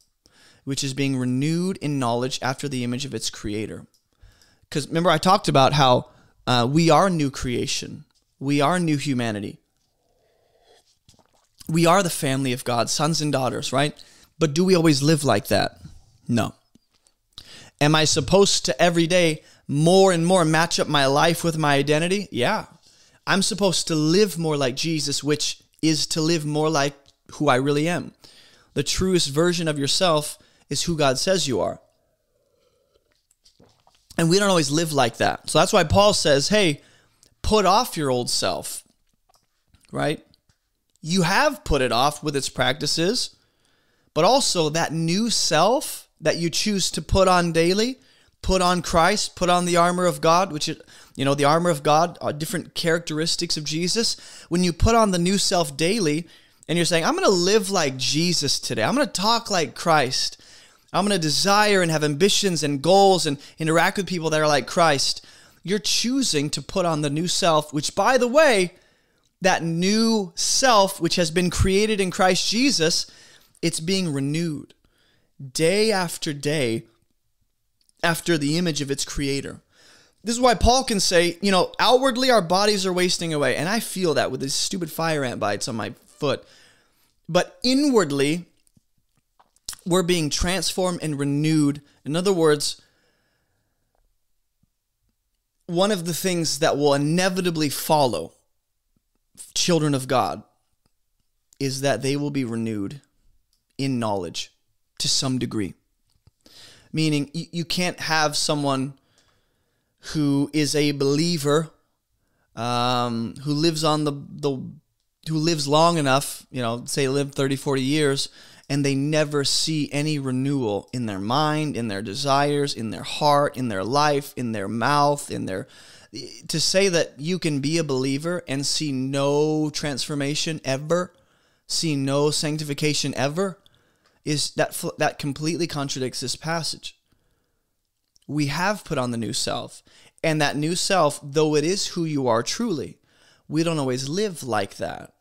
which is being renewed in knowledge after the image of its creator." Because remember, I talked about how we are new creation. We are new humanity. We are the family of God, sons and daughters, right? But do we always live like that? No. Am I supposed to every day more and more match up my life with my identity? Yeah. I'm supposed to live more like Jesus, which is to live more like who I really am. The truest version of yourself is who God says you are. And we don't always live like that. So that's why Paul says, hey, put off your old self, right? You have put it off with its practices, but also that new self that you choose to put on daily, put on Christ, put on the armor of God, which, you know, the armor of God are different characteristics of Jesus. When you put on the new self daily and you're saying, I'm going to live like Jesus today. I'm going to talk like Christ. I'm going to desire and have ambitions and goals and interact with people that are like Christ. You're choosing to put on the new self, which, by the way, that new self, which has been created in Christ Jesus, it's being renewed day after day after the image of its creator. This is why Paul can say, you know, outwardly our bodies are wasting away. And I feel that with these stupid fire ant bites on my foot. But inwardly, we're being transformed and renewed. In other words, one of the things that will inevitably follow children of God is that they will be renewed in knowledge to some degree. Meaning you can't have someone who is a believer, who lives on who lives long enough, you know, say live 30, 40 years, and they never see any renewal in their mind, in their desires, in their heart, in their life, in their mouth, in their... To say that you can be a believer and see no transformation ever, see no sanctification ever, is that completely contradicts this passage. We have put on the new self, and that new self, though it is who you are truly, we don't always live like that.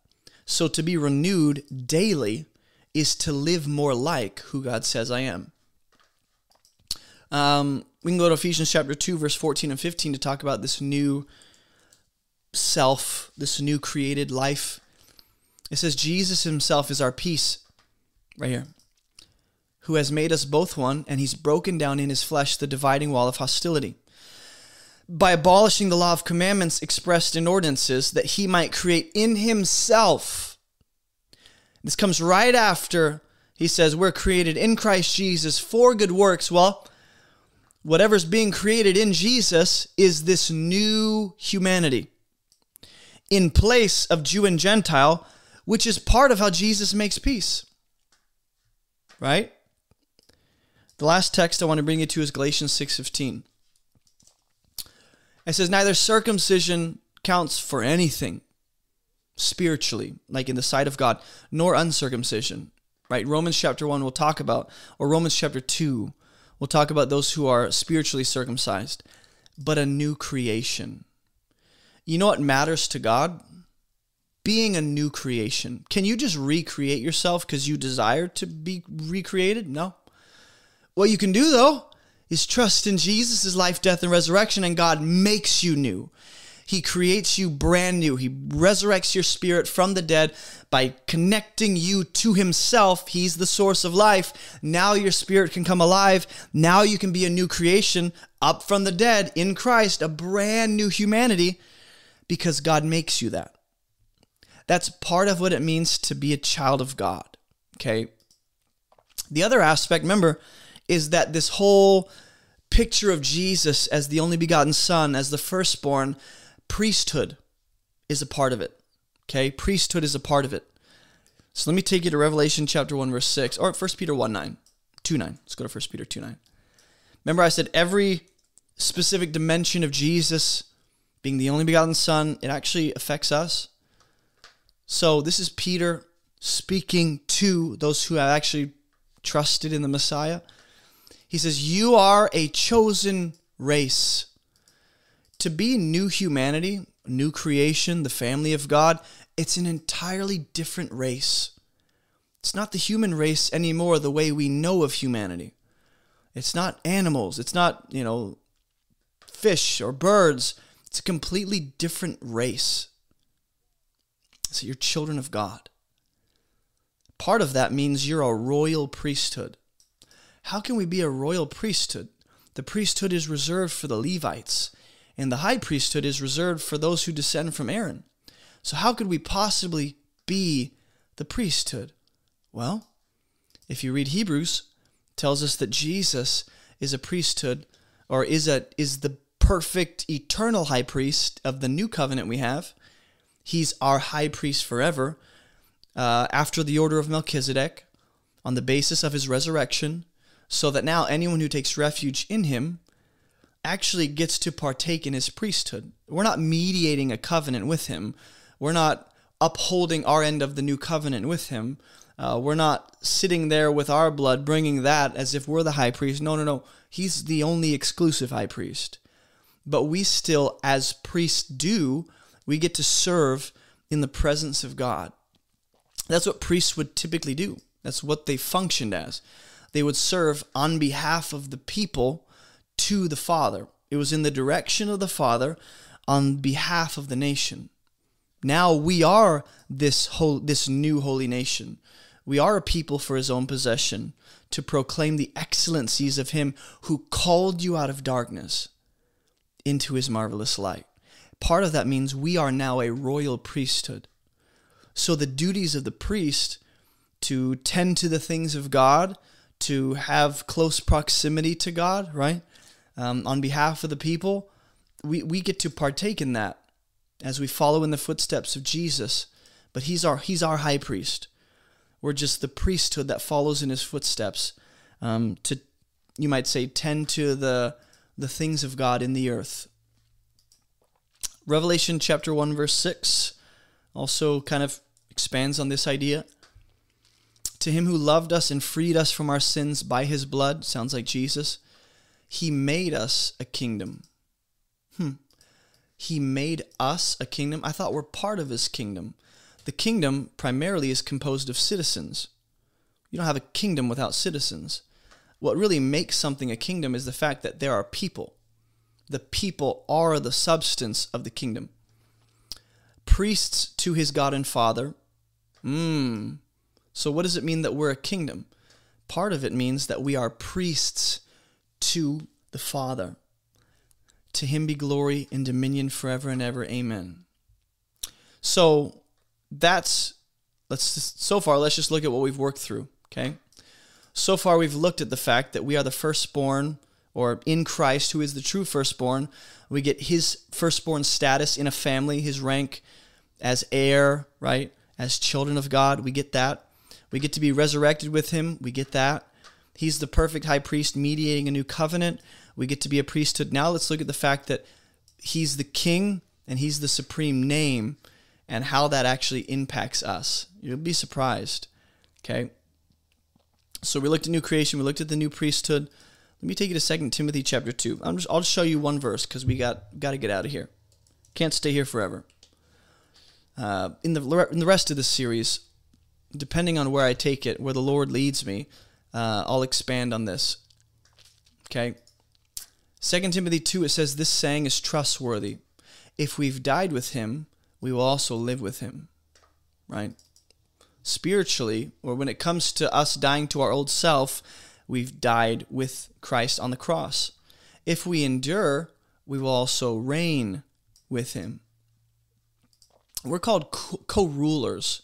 So to be renewed daily is to live more like who God says I am. We can go to Ephesians chapter 2, verse 14 and 15 to talk about this new self, this new created life. It says, Jesus himself is our peace, right here, who has made us both one, and he's broken down in his flesh the dividing wall of hostility, by abolishing the law of commandments expressed in ordinances, that he might create in himself. This comes right after he says, we're created in Christ Jesus for good works. Well, whatever's being created in Jesus is this new humanity in place of Jew and Gentile, which is part of how Jesus makes peace, right? The last text I want to bring you to is Galatians 6:15. It says, neither circumcision counts for anything spiritually, like in the sight of God, nor uncircumcision, right? Romans chapter 1 we'll talk about, or Romans chapter 2 we'll talk about those who are spiritually circumcised, but a new creation. You know what matters to God? Being a new creation. Can you just recreate yourself because you desire to be recreated? No. What you can do, though, is trust in Jesus' life, death, and resurrection, and God makes you new. He creates you brand new. He resurrects your spirit from the dead by connecting you to himself. He's the source of life. Now your spirit can come alive. Now you can be a new creation up from the dead in Christ, a brand new humanity, because God makes you that. That's part of what it means to be a child of God, okay? The other aspect, remember, is that this whole picture of Jesus as the only begotten Son, as the firstborn, priesthood is a part of it, okay? Priesthood is a part of it. So let me take you to Revelation chapter 1, verse 6, or 1 Peter 1, 9, 2, 9. Let's go to 1 Peter 2, 9. Remember I said every specific dimension of Jesus being the only begotten Son, it actually affects us. So this is Peter speaking to those who have actually trusted in the Messiah. He says, you are a chosen race. To be new humanity, new creation, the family of God, it's an entirely different race. It's not the human race anymore the way we know of humanity. It's not animals. It's not, you know, fish or birds. It's a completely different race. So you're children of God. Part of that means you're a royal priesthood. How can we be a royal priesthood? The priesthood is reserved for the Levites, and the high priesthood is reserved for those who descend from Aaron. So how could we possibly be the priesthood? Well, if you read Hebrews, it tells us that Jesus is a priesthood, or is the perfect eternal high priest of the new covenant we have. He's our high priest forever, after the order of Melchizedek, on the basis of his resurrection, so that now anyone who takes refuge in him actually gets to partake in his priesthood. We're not mediating a covenant with him. We're not upholding our end of the new covenant with him. We're not sitting there with our blood bringing that as if we're the high priest. No, no, no. He's the only exclusive high priest. But we still, as priests do, we get to serve in the presence of God. That's what priests would typically do. That's what they functioned as. They would serve on behalf of the people to the Father. It was in the direction of the Father on behalf of the nation. Now we are this new holy nation. We are a people for his own possession, to proclaim the excellencies of him who called you out of darkness into his marvelous light. Part of that means we are now a royal priesthood. So the duties of the priest, to tend to the things of God, to have close proximity to God, right? On behalf of the people, we get to partake in that as we follow in the footsteps of Jesus. But he's our high priest. We're just the priesthood that follows in his footsteps to, you might say, tend to the things of God in the earth. Revelation chapter 1, verse 6 also kind of expands on this idea. To him who loved us and freed us from our sins by his blood, sounds like Jesus, he made us a kingdom. He made us a kingdom? I thought we're part of his kingdom. The kingdom primarily is composed of citizens. You don't have a kingdom without citizens. What really makes something a kingdom is the fact that there are people. The people are the substance of the kingdom. Priests to his God and Father. So what does it mean that we're a kingdom? Part of it means that we are priests to the Father. To him be glory and dominion forever and ever. Amen. So let's just look at what we've worked through, okay? So far, we've looked at the fact that we are the firstborn, or in Christ, who is the true firstborn. We get his firstborn status in a family, his rank as heir, right? As children of God, we get that. We get to be resurrected with him, we get that. He's the perfect high priest mediating a new covenant. We get to be a priesthood. Now let's look at the fact that he's the king and he's the supreme name, and how that actually impacts us. You'll be surprised, okay? So we looked at new creation, we looked at the new priesthood. Let me take you to 2 Timothy chapter 2. I'll show you one verse, because we got to get out of here. Can't stay here forever. In the rest of this series, depending on where I take it, where the Lord leads me, I'll expand on this, okay? 2 Timothy 2, it says, "This saying is trustworthy. If we've died with him, we will also live with him," right? Spiritually, or when it comes to us dying to our old self, we've died with Christ on the cross. If we endure, we will also reign with him. We're called co-rulers.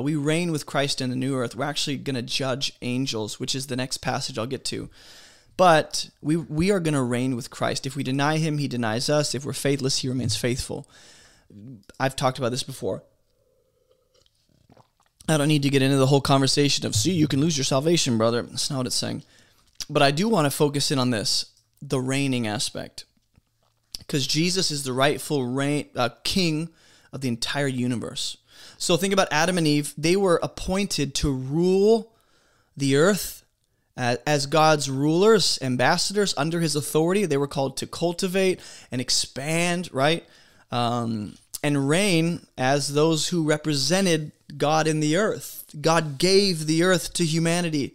We reign with Christ in the new earth. We're actually going to judge angels, which is the next passage I'll get to. But we are going to reign with Christ. If we deny him, he denies us. If we're faithless, he remains faithful. I've talked about this before. I don't need to get into the whole conversation of, see, you can lose your salvation, brother. That's not what it's saying. But I do want to focus in on this, the reigning aspect. Because Jesus is the rightful king of the entire universe. So think about Adam and Eve. They were appointed to rule the earth as God's rulers, ambassadors under his authority. They were called to cultivate and expand, right? And reign as those who represented God in the earth. God gave the earth to humanity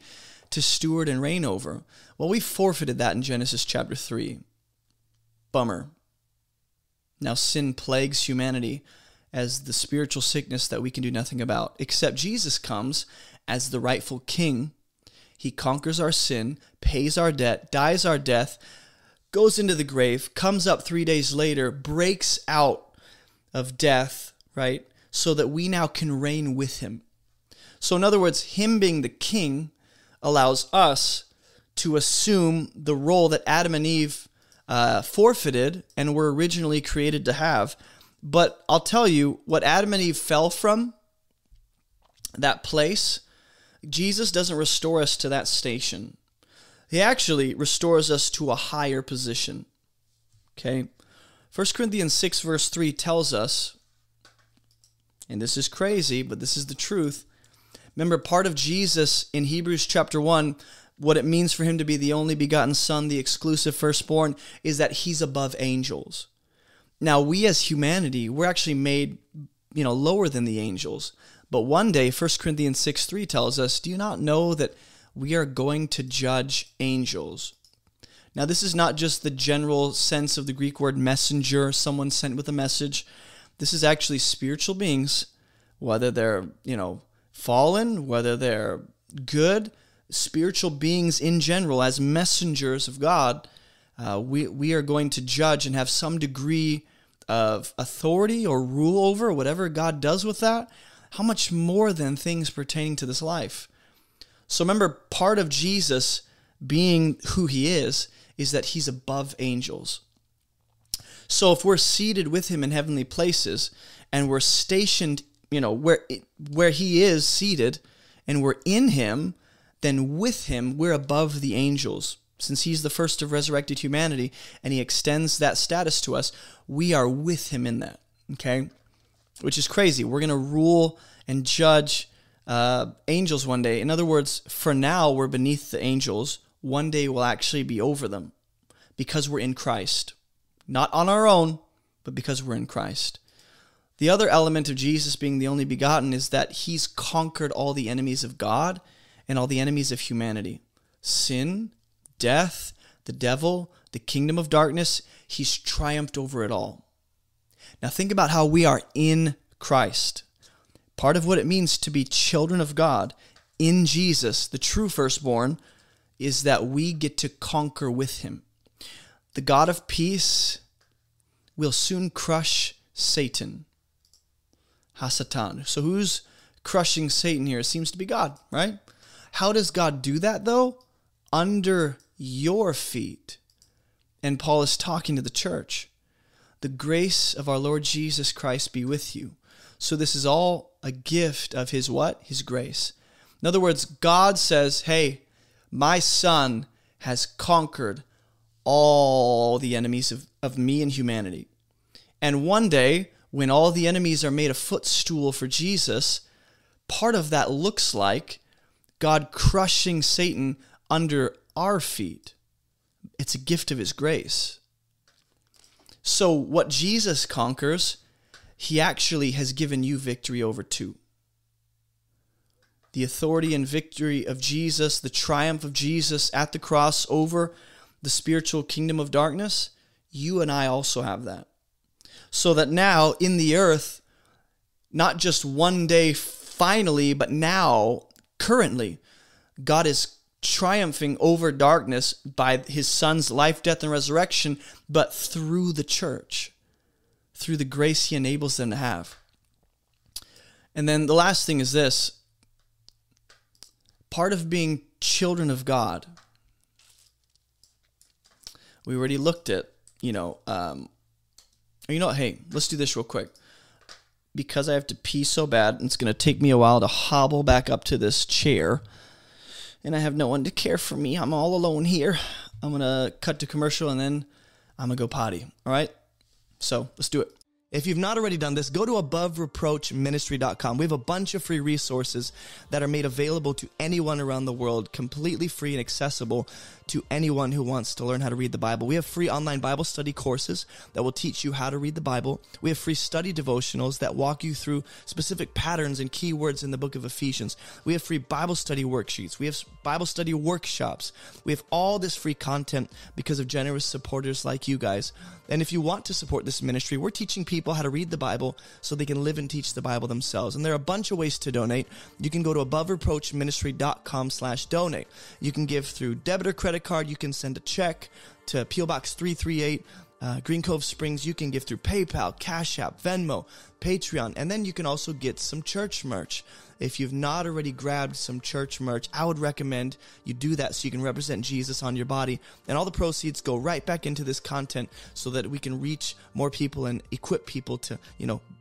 to steward and reign over. Well, we forfeited that in Genesis chapter 3. Bummer. Now sin plagues humanity as the spiritual sickness that we can do nothing about, except Jesus comes as the rightful king. He conquers our sin, pays our debt, dies our death, goes into the grave, comes up 3 days later, breaks out of death, right? So that we now can reign with him. So in other words, him being the king allows us to assume the role that Adam and Eve forfeited and were originally created to have. But I'll tell you, what Adam and Eve fell from, that place, Jesus doesn't restore us to that station. He actually restores us to a higher position. Okay? 1 Corinthians 6 verse 3 tells us, and this is crazy, but this is the truth. Remember, part of Jesus in Hebrews chapter 1, what it means for him to be the only begotten son, the exclusive firstborn, is that he's above angels. Now, we as humanity, we're actually made, lower than the angels. But one day, 1 Corinthians 6:3 tells us, do you not know that we are going to judge angels? Now, this is not just the general sense of the Greek word messenger, someone sent with a message. This is actually spiritual beings, whether they're, fallen, whether they're good, spiritual beings in general, as messengers of God, we are going to judge and have some degree of authority or rule over whatever God does with that. How much more than things pertaining to this life? So remember, part of Jesus being who he is that he's above angels. So if we're seated with him in heavenly places and we're stationed, where he is seated and we're in him, then with him, we're above the angels. Since he's the first of resurrected humanity and he extends that status to us, we are with him in that, okay? Which is crazy. We're going to rule and judge angels one day. In other words, for now, we're beneath the angels. One day we'll actually be over them because we're in Christ. Not on our own, but because we're in Christ. The other element of Jesus being the only begotten is that he's conquered all the enemies of God and all the enemies of humanity. Sin, death, the devil, the kingdom of darkness, he's triumphed over it all. Now think about how we are in Christ. Part of what it means to be children of God in Jesus, the true firstborn, is that we get to conquer with him. The God of peace will soon crush Satan. Hasatan. So who's crushing Satan here? It seems to be God, right? How does God do that though? Under your feet. And Paul is talking to the church. The grace of our Lord Jesus Christ be with you. So this is all a gift of his what? His grace. In other words, God says, hey, my son has conquered all the enemies of me and humanity. And one day, when all the enemies are made a footstool for Jesus, part of that looks like God crushing Satan under our feet. It's a gift of his grace. So what Jesus conquers, he actually has given you victory over too. The authority and victory of Jesus, the triumph of Jesus at the cross over the spiritual kingdom of darkness, you and I also have that. So that now in the earth, not just one day finally, but now, currently, God is triumphing over darkness by his son's life, death, and resurrection, but through the church, through the grace he enables them to have. And then the last thing is this. Part of being children of God, we already looked at, hey, let's do this real quick. Because I have to pee so bad, and it's going to take me a while to hobble back up to this chair, and I have no one to care for me. I'm all alone here. I'm going to cut to commercial, and then I'm going to go potty, all right? So let's do it. If you've not already done this, go to AboveReproachMinistry.com. We have a bunch of free resources that are made available to anyone around the world, completely free and accessible to anyone who wants to learn how to read the Bible. We have free online Bible study courses that will teach you how to read the Bible. We have free study devotionals that walk you through specific patterns and keywords in the book of Ephesians. We have free Bible study worksheets. We have Bible study workshops. We have all this free content because of generous supporters like you guys. And if you want to support this ministry, we're teaching people people how to read the Bible so they can live and teach the Bible themselves. And there are a bunch of ways to donate. You can go to abovereproachministry.com/donate. You can give through debit or credit card. You can send a check to P.O. Box 338. Green Cove Springs. You can give through PayPal, Cash App, Venmo, Patreon, and then you can also get some church merch. If you've not already grabbed some church merch, I would recommend you do that so you can represent Jesus on your body, and all the proceeds go right back into this content so that we can reach more people and equip people to,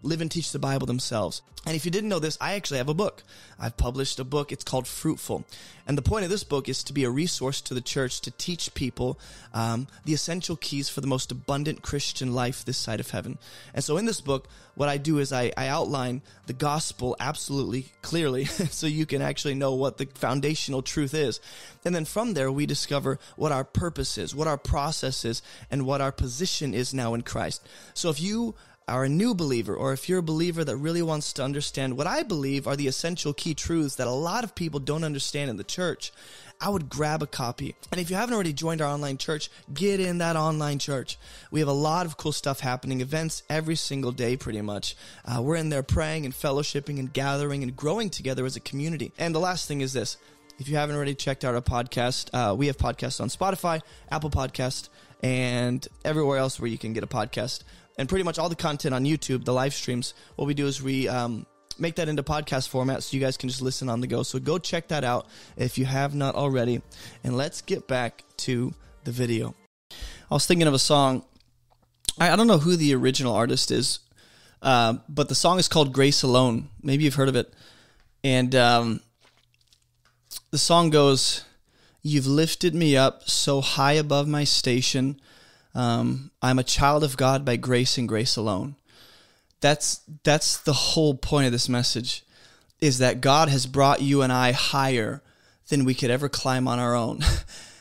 live and teach the Bible themselves. And if you didn't know this, I actually have a book. I've published a book. It's called Fruitful, and the point of this book is to be a resource to the church to teach people the essential keys for the most abundant Christian life this side of heaven. And so in this book, what I do is I outline the gospel absolutely clearly so you can actually know what the foundational truth is. And then from there, we discover what our purpose is, what our process is, and what our position is now in Christ. So if you are a new believer, or if you're a believer that really wants to understand what I believe are the essential key truths that a lot of people don't understand in the church, I would grab a copy. And if you haven't already joined our online church, get in that online church. We have a lot of cool stuff happening, events every single day pretty much. We're in there praying and fellowshipping and gathering and growing together as a community. And the last thing is this. If you haven't already checked out our podcast, we have podcasts on Spotify, Apple Podcast, and everywhere else where you can get a podcast. And pretty much all the content on YouTube, the live streams, what we do is we make that into podcast format so you guys can just listen on the go. So go check that out if you have not already. And let's get back to the video. I was thinking of a song. I don't know who the original artist is, but the song is called Grace Alone. Maybe you've heard of it. And the song goes, "You've lifted me up so high above my station. I'm a child of God by grace and grace alone." That's the whole point of this message, is that God has brought you and I higher than we could ever climb on our own.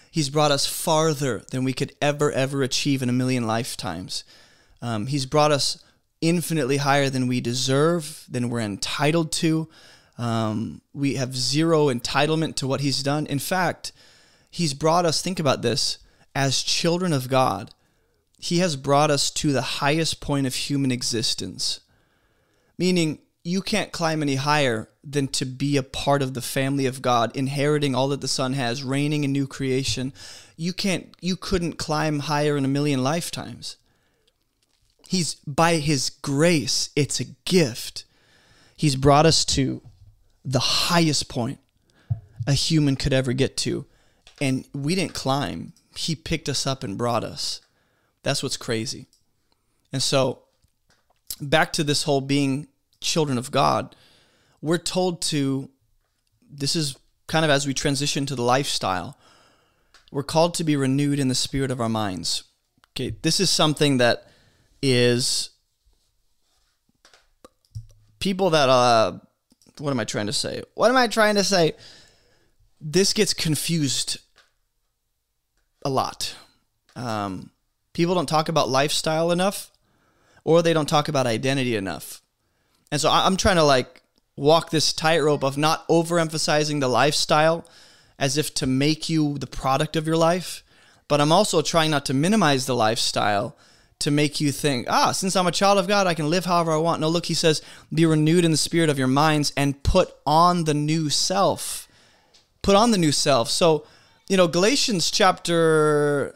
He's brought us farther than we could ever achieve in a million lifetimes. He's brought us infinitely higher than we deserve, than we're entitled to. We have zero entitlement to what he's done. In fact, he's brought us, think about this, as children of God. He has brought us to the highest point of human existence, meaning you can't climb any higher than to be a part of the family of God, inheriting all that the Son has, reigning in new creation. You couldn't climb higher in a million lifetimes. He's, by his grace, it's a gift. He's brought us to the highest point a human could ever get to. And we didn't climb. He picked us up and brought us. That's what's crazy. And so back to this whole being children of God, we're told to, this is kind of as we transition to the lifestyle, we're called to be renewed in the spirit of our minds. Okay, this is something that is people that, What am I trying to say? This gets confused a lot. People don't talk about lifestyle enough, or they don't talk about identity enough. And so I'm trying to walk this tightrope of not overemphasizing the lifestyle as if to make you the product of your life. But I'm also trying not to minimize the lifestyle to make you think, since I'm a child of God, I can live however I want. No, look, he says, be renewed in the spirit of your minds and put on the new self. Put on the new self. So, Galatians chapter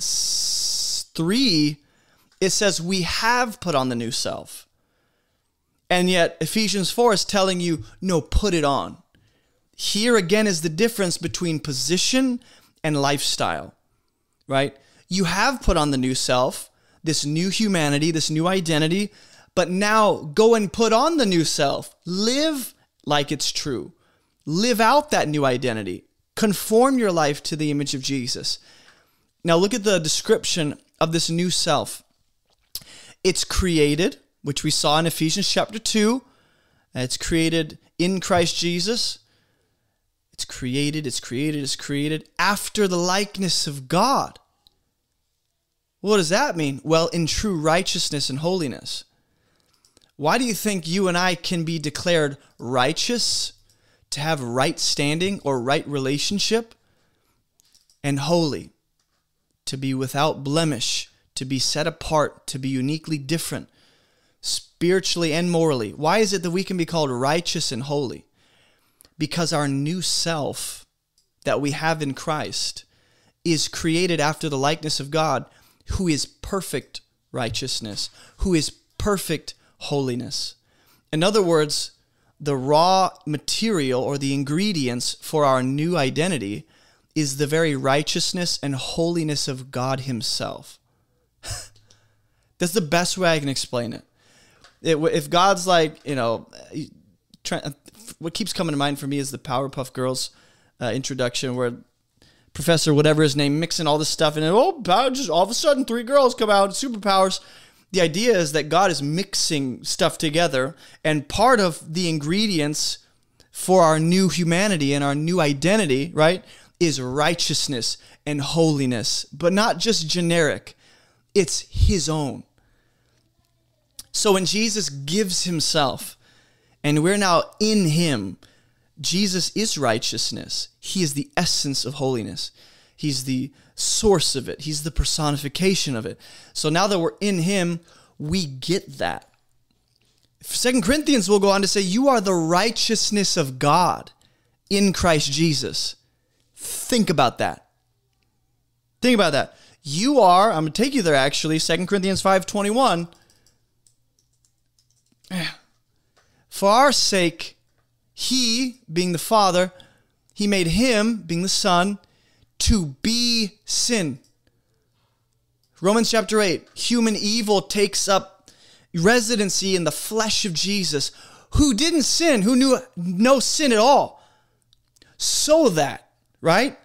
3, it says we have put on the new self. And yet Ephesians 4 is telling you, no, put it on. Here again is the difference between position and lifestyle, right? You have put on the new self, this new humanity, this new identity, but now go and put on the new self. Live like it's true. Live out that new identity. Conform your life to the image of Jesus. Now look at the description of this new self. It's created, which we saw in Ephesians chapter 2. It's created in Christ Jesus. It's created after the likeness of God. What does that mean? Well, in true righteousness and holiness. Why do you think you and I can be declared righteous, to have right standing or right relationship, and holy, to be without blemish, to be set apart, to be uniquely different, spiritually and morally. Why is it that we can be called righteous and holy? Because our new self that we have in Christ is created after the likeness of God, who is perfect righteousness, who is perfect holiness. In other words, the raw material or the ingredients for our new identity is the very righteousness and holiness of God himself. That's the best way I can explain it. If God's like, you know, what keeps coming to mind for me is the Powerpuff Girls introduction where Professor whatever his name mixing all this stuff and then, oh, just all of a sudden 3 girls come out, superpowers. The idea is that God is mixing stuff together, and part of the ingredients for our new humanity and our new identity, right, is righteousness and holiness, but not just generic. It's his own. So when Jesus gives himself and we're now in him, Jesus is righteousness. He is the essence of holiness. He's the source of it. He's the personification of it. So now that we're in him, we get that. 2 Corinthians will go on to say, you are the righteousness of God in Christ Jesus. Think about that. Think about that. You are, I'm going to take you there actually, 2 Corinthians 5:21. For our sake, he, being the Father, he made him, being the Son, to be sin. Romans chapter 8, human evil takes up residency in the flesh of Jesus, who didn't sin, who knew no sin at all. So that, right?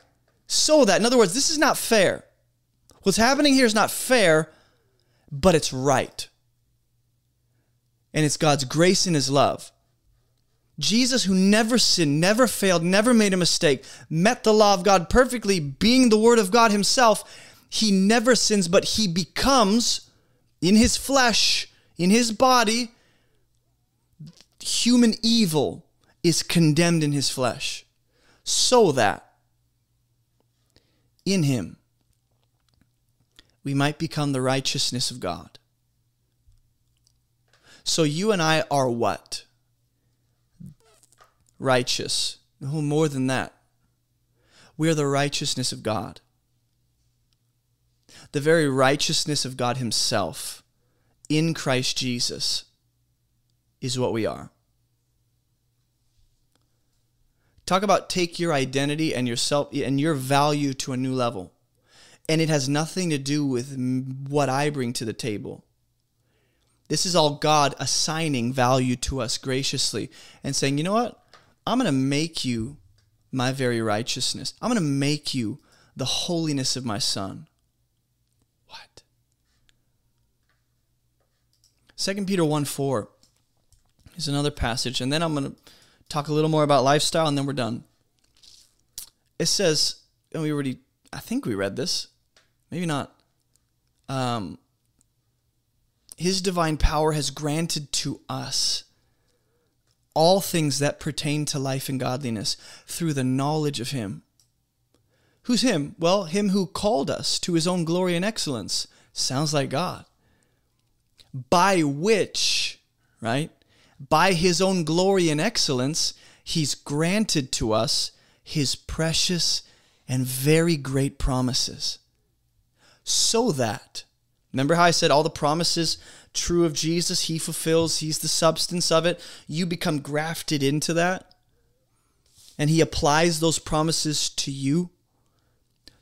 So that, in other words, this is not fair. What's happening here is not fair, but it's right. And it's God's grace and his love. Jesus, who never sinned, never failed, never made a mistake, met the law of God perfectly, being the Word of God himself. He never sins, but he becomes, in his flesh, in his body, human evil is condemned in his flesh. So that in him, we might become the righteousness of God. So you and I are what? Righteous. No more than that. We are the righteousness of God. The very righteousness of God himself in Christ Jesus is what we are. Talk about take your identity and yourself and your value to a new level. And it has nothing to do with what I bring to the table. This is all God assigning value to us graciously and saying, you know what? I'm going to make you my very righteousness. I'm going to make you the holiness of my Son. What? 2 Peter 1:4 is another passage, and then I'm going to talk a little more about lifestyle, and then we're done. It says, and we already, I think we read this, maybe not, his divine power has granted to us all things that pertain to life and godliness through the knowledge of him. Who's him? Well, him who called us to his own glory and excellence. Sounds like God. By which, right? By his own glory and excellence, he's granted to us his precious and very great promises. So that, remember how I said all the promises true of Jesus, he fulfills, he's the substance of it. You become grafted into that, and he applies those promises to you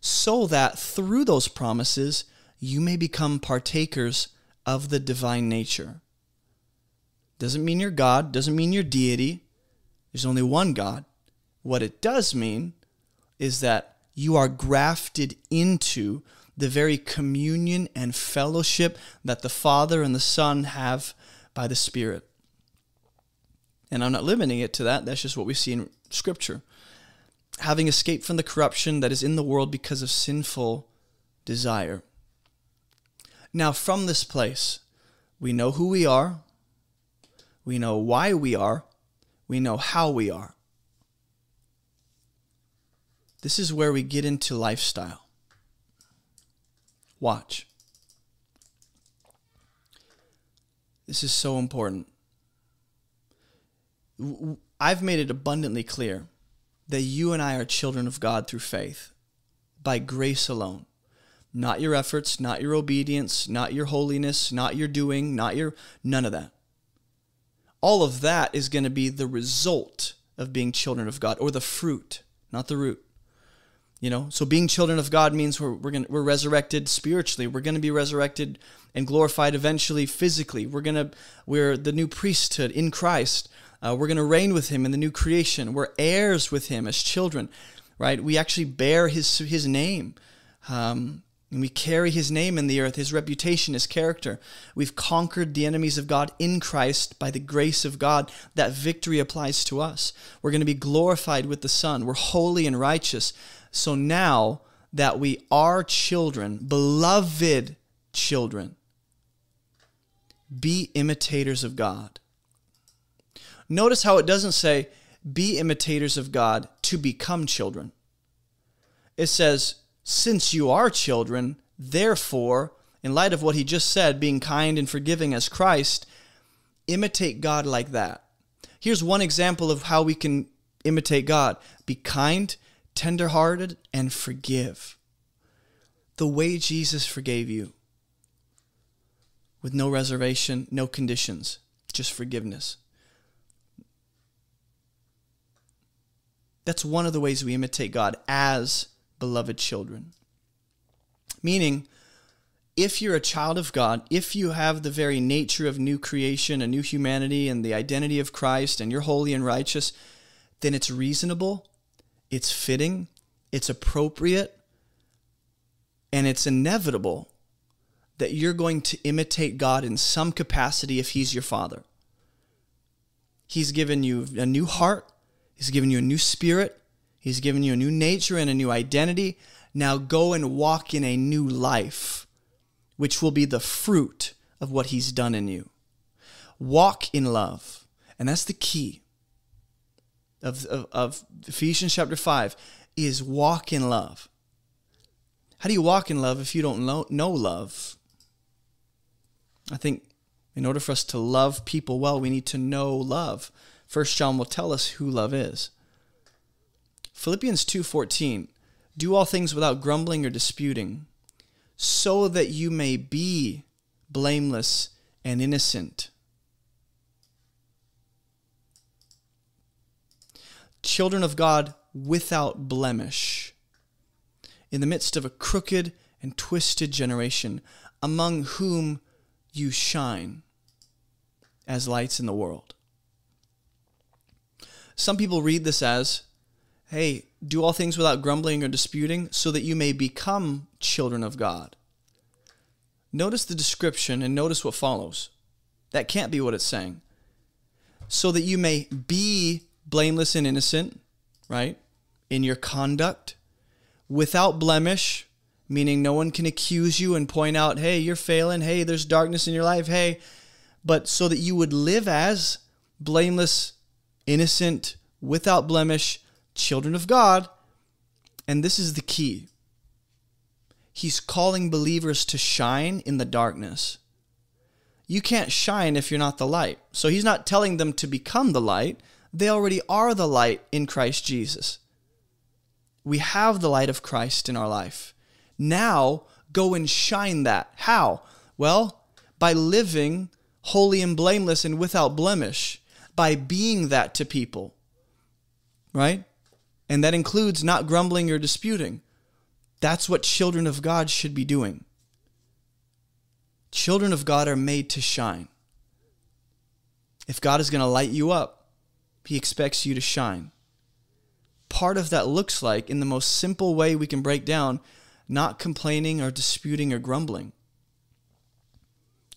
so that through those promises, you may become partakers of the divine nature. Doesn't mean you're God, doesn't mean you're deity. There's only one God. What it does mean is that you are grafted into the very communion and fellowship that the Father and the Son have by the Spirit. And I'm not limiting it to that. That's just what we see in Scripture. Having escaped from the corruption that is in the world because of sinful desire. Now, from this place, we know who we are. We know why we are. We know how we are. This is where we get into lifestyle. Watch. This is so important. I've made it abundantly clear that you and I are children of God through faith, by grace alone. Not your efforts, not your obedience, not your holiness, not your doing, not your, none of that. All of that is going to be the result of being children of God, or the fruit, not the root. You know, so being children of God means we're resurrected spiritually. We're going to be resurrected and glorified eventually physically. We're the new priesthood in Christ. We're going to reign with him in the new creation. We're heirs with him as children, right? We actually bear his name. And we carry his name in the earth, his reputation, his character. We've conquered the enemies of God in Christ by the grace of God. That victory applies to us. We're going to be glorified with the Son. We're holy and righteous. So now that we are children, beloved children, be imitators of God. Notice how it doesn't say, be imitators of God to become children. It says, since you are children, therefore, in light of what he just said, being kind and forgiving as Christ, imitate God like that. Here's one example of how we can imitate God. Be kind, tenderhearted, and forgive. The way Jesus forgave you, with no reservation, no conditions, just forgiveness. That's one of the ways we imitate God as beloved children. Meaning, if you're a child of God, if you have the very nature of new creation, a new humanity, and the identity of Christ, and you're holy and righteous, then it's reasonable, it's fitting, it's appropriate, and it's inevitable that you're going to imitate God in some capacity if he's your father. He's given you a new heart, he's given you a new spirit, he's given you a new nature and a new identity. Now go and walk in a new life, which will be the fruit of what he's done in you. Walk in love. And that's the key of Ephesians chapter 5, is walk in love. How do you walk in love if you don't know love? I think in order for us to love people well, we need to know love. 1 John will tell us who love is. Philippians 2:14, do all things without grumbling or disputing, so that you may be blameless and innocent. Children of God without blemish, in the midst of a crooked and twisted generation, among whom you shine as lights in the world. Some people read this as, hey, do all things without grumbling or disputing, so that you may become children of God. Notice the description and notice what follows. That can't be what it's saying. So that you may be blameless and innocent, right? In your conduct, without blemish, meaning no one can accuse you and point out, hey, you're failing, hey, there's darkness in your life, hey. But so that you would live as blameless, innocent, without blemish, children of God. And this is the key. He's calling believers to shine in the darkness. You can't shine if you're not the light. So he's not telling them to become the light. They already are the light in Christ Jesus. We have the light of Christ in our life. Now go and shine that. How? Well, by living holy and blameless and without blemish, by being that to people, right? And that includes not grumbling or disputing. That's what children of God should be doing. Children of God are made to shine. If God is going to light you up, he expects you to shine. Part of that looks like, in the most simple way we can break down, not complaining or disputing or grumbling.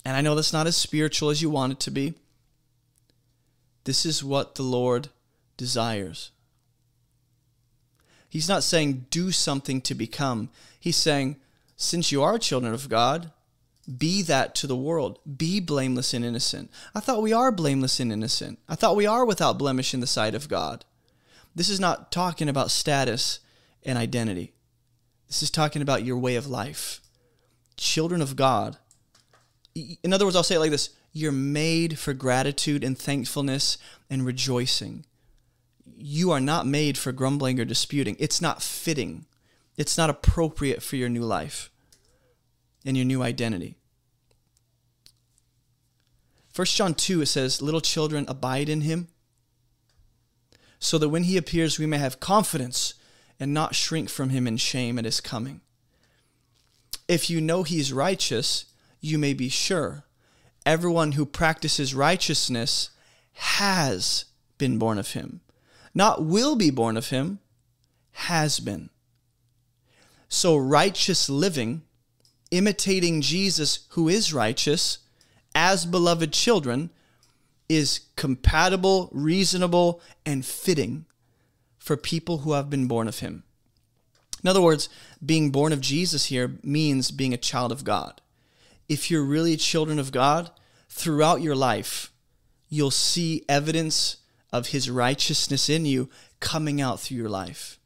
And I know that's not as spiritual as you want it to be. This is what the Lord desires. He's not saying do something to become. He's saying, since you are children of God, be that to the world. Be blameless and innocent. I thought we are blameless and innocent. I thought we are without blemish in the sight of God. This is not talking about status and identity. This is talking about your way of life. Children of God. In other words, I'll say it like this. You're made for gratitude and thankfulness and rejoicing. You are not made for grumbling or disputing. It's not fitting. It's not appropriate for your new life and your new identity. 1 John 2, it says, "Little children, abide in him, so that when he appears, we may have confidence and not shrink from him in shame at his coming. If you know he's righteous, you may be sure. Everyone who practices righteousness has been born of him." Not will be born of him, has been. So righteous living, imitating Jesus who is righteous, as beloved children, is compatible, reasonable, and fitting for people who have been born of him. In other words, being born of Jesus here means being a child of God. If you're really children of God, throughout your life, you'll see evidence of his righteousness in you coming out through your life.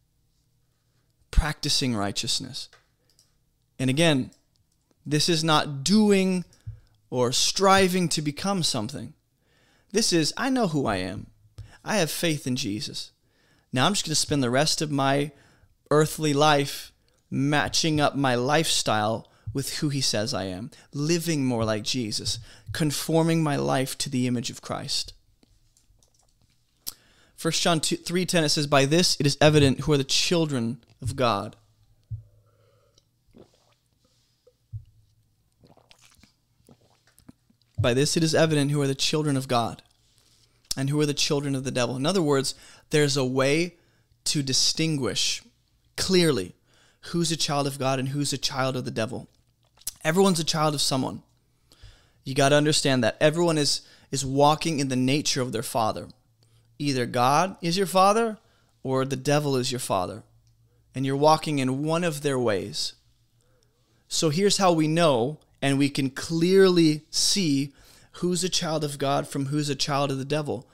Practicing righteousness. And again, this is not doing or striving to become something. This is, I know who I am. I have faith in Jesus. Now I'm just going to spend the rest of my earthly life matching up my lifestyle with who he says I am. Living more like Jesus. Conforming my life to the image of Christ. 1 John 3:10, it says, "By this it is evident who are the children of God." By this it is evident who are the children of God and who are the children of the devil. In other words, there's a way to distinguish clearly who's a child of God and who's a child of the devil. Everyone's a child of someone. You got to understand that. Everyone is walking in the nature of their father. Either God is your father or the devil is your father. And you're walking in one of their ways. So here's how we know, and we can clearly see who's a child of God from who's a child of the devil.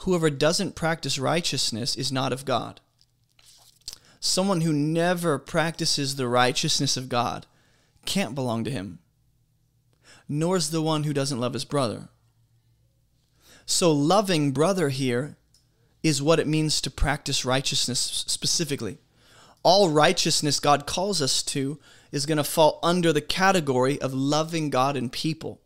Whoever doesn't practice righteousness is not of God. Someone who never practices the righteousness of God can't belong to him. Nor is the one who doesn't love his brother. So loving brother here is what it means to practice righteousness specifically. All righteousness God calls us to is going to fall under the category of loving God and people.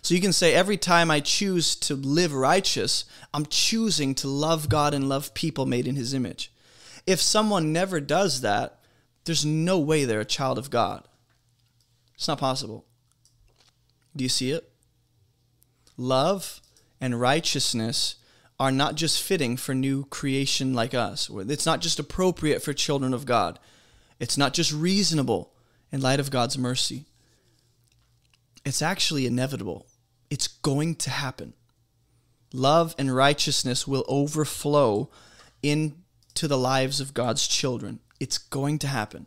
So you can say every time I choose to live righteous, I'm choosing to love God and love people made in his image. If someone never does that, there's no way they're a child of God. It's not possible. Do you see it? Love and righteousness are not just fitting for new creation like us. It's not just appropriate for children of God. It's not just reasonable in light of God's mercy. It's actually inevitable. It's going to happen. Love and righteousness will overflow into the lives of God's children. It's going to happen.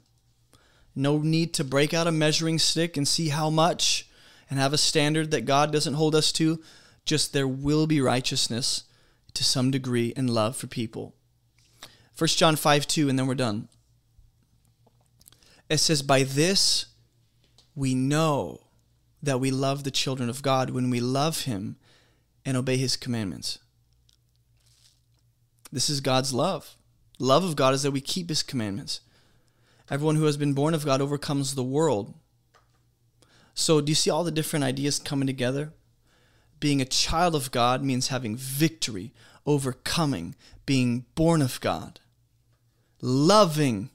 No need to break out a measuring stick and see how much and have a standard that God doesn't hold us to. Just there will be righteousness to some degree and love for people. 1 John 5:2, and then we're done. It says, "By this we know that we love the children of God when we love him and obey his commandments." This is God's love. Love of God is that we keep his commandments. Everyone who has been born of God overcomes the world. So do you see all the different ideas coming together? Being a child of God means having victory, overcoming, being born of God, loving.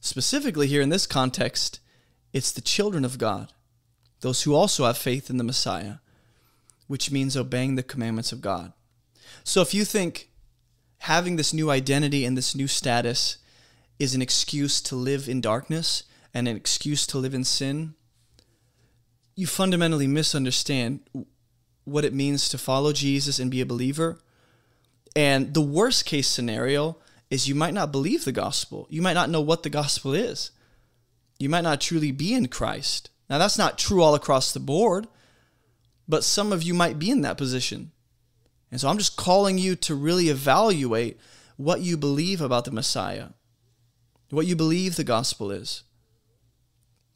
Specifically here in this context, it's the children of God, those who also have faith in the Messiah, which means obeying the commandments of God. So if you think having this new identity and this new status is an excuse to live in darkness and an excuse to live in sin, you fundamentally misunderstand what it means to follow Jesus and be a believer. And the worst case scenario is you might not believe the gospel. You might not know what the gospel is. You might not truly be in Christ. Now, that's not true all across the board, but some of you might be in that position. And so I'm just calling you to really evaluate what you believe about the Messiah, what you believe the gospel is,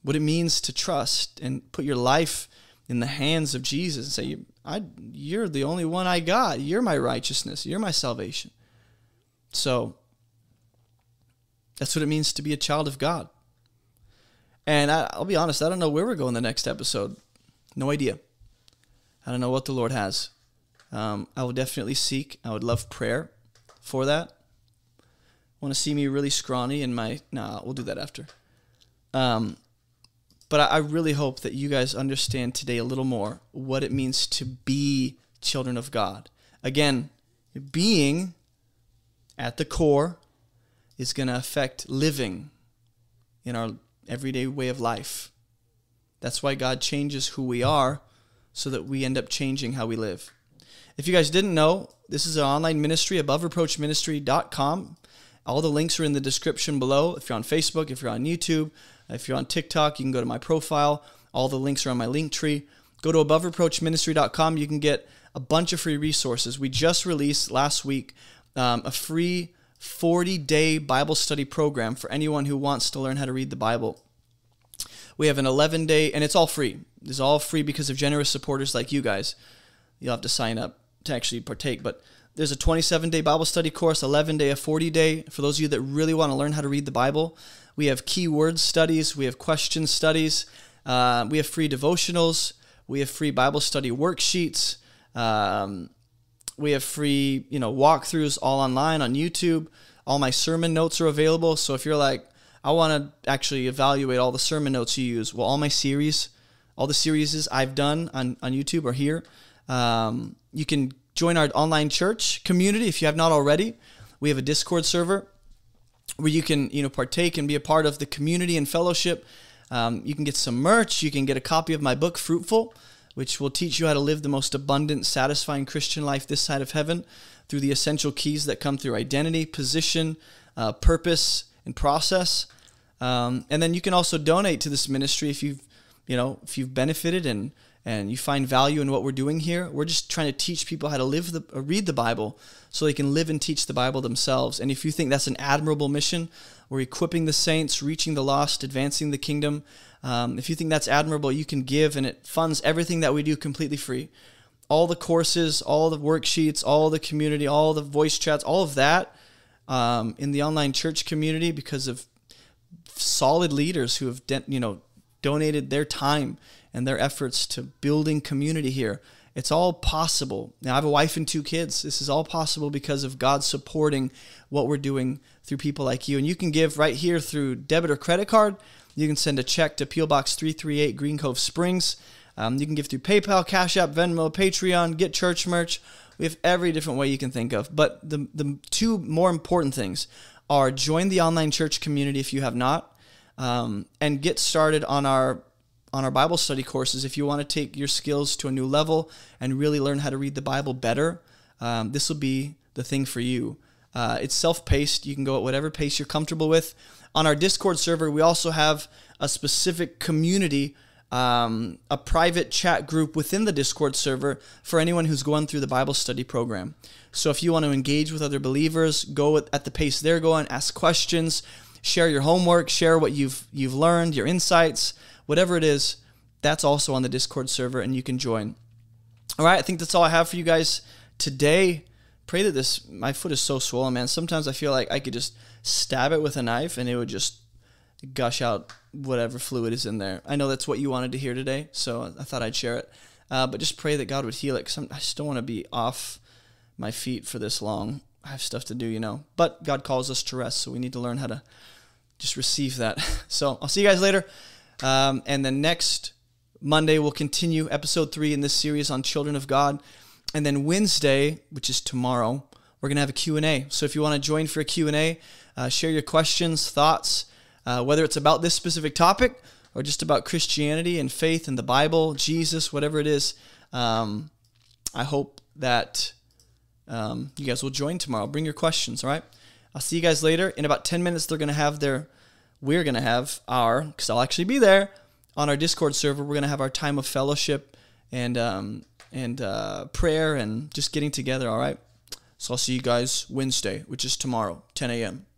what it means to trust and put your life in the hands of Jesus and say, you're the only one I got. You're my righteousness. You're my salvation. So that's what it means to be a child of God. And I'll be honest, I don't know where we're going the next episode. No idea. I don't know what the Lord has. I will definitely seek. I would love prayer for that. Want to see me really scrawny in my... Nah, we'll do that after. But I really hope that you guys understand today a little more what it means to be children of God. Again, being at the core is going to affect living in our everyday way of life. That's why God changes who we are so that we end up changing how we live. If you guys didn't know, this is an online ministry, abovereproachministry.com. All the links are in the description below. If you're on Facebook, if you're on YouTube, if you're on TikTok, you can go to my profile. All the links are on my Linktree. Go to abovereproachministry.com. You can get a bunch of free resources. We just released last week a free 40-day Bible study program for anyone who wants to learn how to read the Bible. We have an 11-day, and it's all free. It's all free because of generous supporters like you guys. You'll have to sign up to actually partake, but there's a 27-day Bible study course, 11-day, a 40-day. For those of you that really want to learn how to read the Bible, we have keyword studies, we have question studies, we have free devotionals, we have free Bible study worksheets, we have free, walkthroughs all online on YouTube. All my sermon notes are available. So if you're like, I want to actually evaluate all the sermon notes you use, well, all my series, all the series I've done on YouTube are here. You can join our online church community if you have not already. We have a Discord server where you can, partake and be a part of the community and fellowship. You can get some merch. You can get a copy of my book, Fruitful, which will teach you how to live the most abundant, satisfying Christian life this side of heaven through the essential keys that come through identity, position, purpose, and process. And then you can also donate to this ministry if you've benefited and you find value in what we're doing here. We're just trying to teach people how to read the Bible so they can live and teach the Bible themselves. And if you think that's an admirable mission, we're equipping the saints, reaching the lost, advancing the kingdom. If you think that's admirable, you can give, and it funds everything that we do completely free. All the courses, all the worksheets, all the community, all the voice chats, all of that in the online church community because of solid leaders who have donated their time and their efforts to building community here. It's all possible. Now, I have a wife and 2 kids. This is all possible because of God supporting what we're doing through people like you. And you can give right here through debit or credit card. You can send a check to P.O. Box 338, Green Cove Springs. You can give through PayPal, Cash App, Venmo, Patreon, get church merch. We have every different way you can think of. But the 2 more important things are join the online church community if you have not, and get started on our Bible study courses if you want to take your skills to a new level and really learn how to read the Bible better. This will be the thing for you. It's self-paced. You can go at whatever pace you're comfortable with. On our Discord server, we also have a specific community, a private chat group within the Discord server for anyone who's going through the Bible study program. So if you want to engage with other believers, go at the pace they're going, ask questions, share your homework, share what you've learned, your insights, whatever it is, that's also on the Discord server, and you can join. All right, I think that's all I have for you guys today. Pray that this... My foot is so swollen, man. Sometimes I feel like I could just stab it with a knife, and it would just gush out whatever fluid is in there. I know that's what you wanted to hear today, so I thought I'd share it. But just pray that God would heal it, because I just don't want to be off my feet for this long. I have stuff to do, But God calls us to rest, so we need to learn how to just receive that. So I'll see you guys later. And then next Monday, we'll continue episode 3 in this series on Children of God. And then Wednesday, which is tomorrow, we're going to have a Q&A. So if you want to join for a Q&A, share your questions, thoughts, whether it's about this specific topic or just about Christianity and faith and the Bible, Jesus, whatever it is. I hope that you guys will join tomorrow. Bring your questions, all right? I'll see you guys later. In about 10 minutes, we're going to have because I'll actually be there, on our Discord server, we're going to have our time of fellowship and prayer and just getting together, all right? So I'll see you guys Wednesday, which is tomorrow, 10 a.m.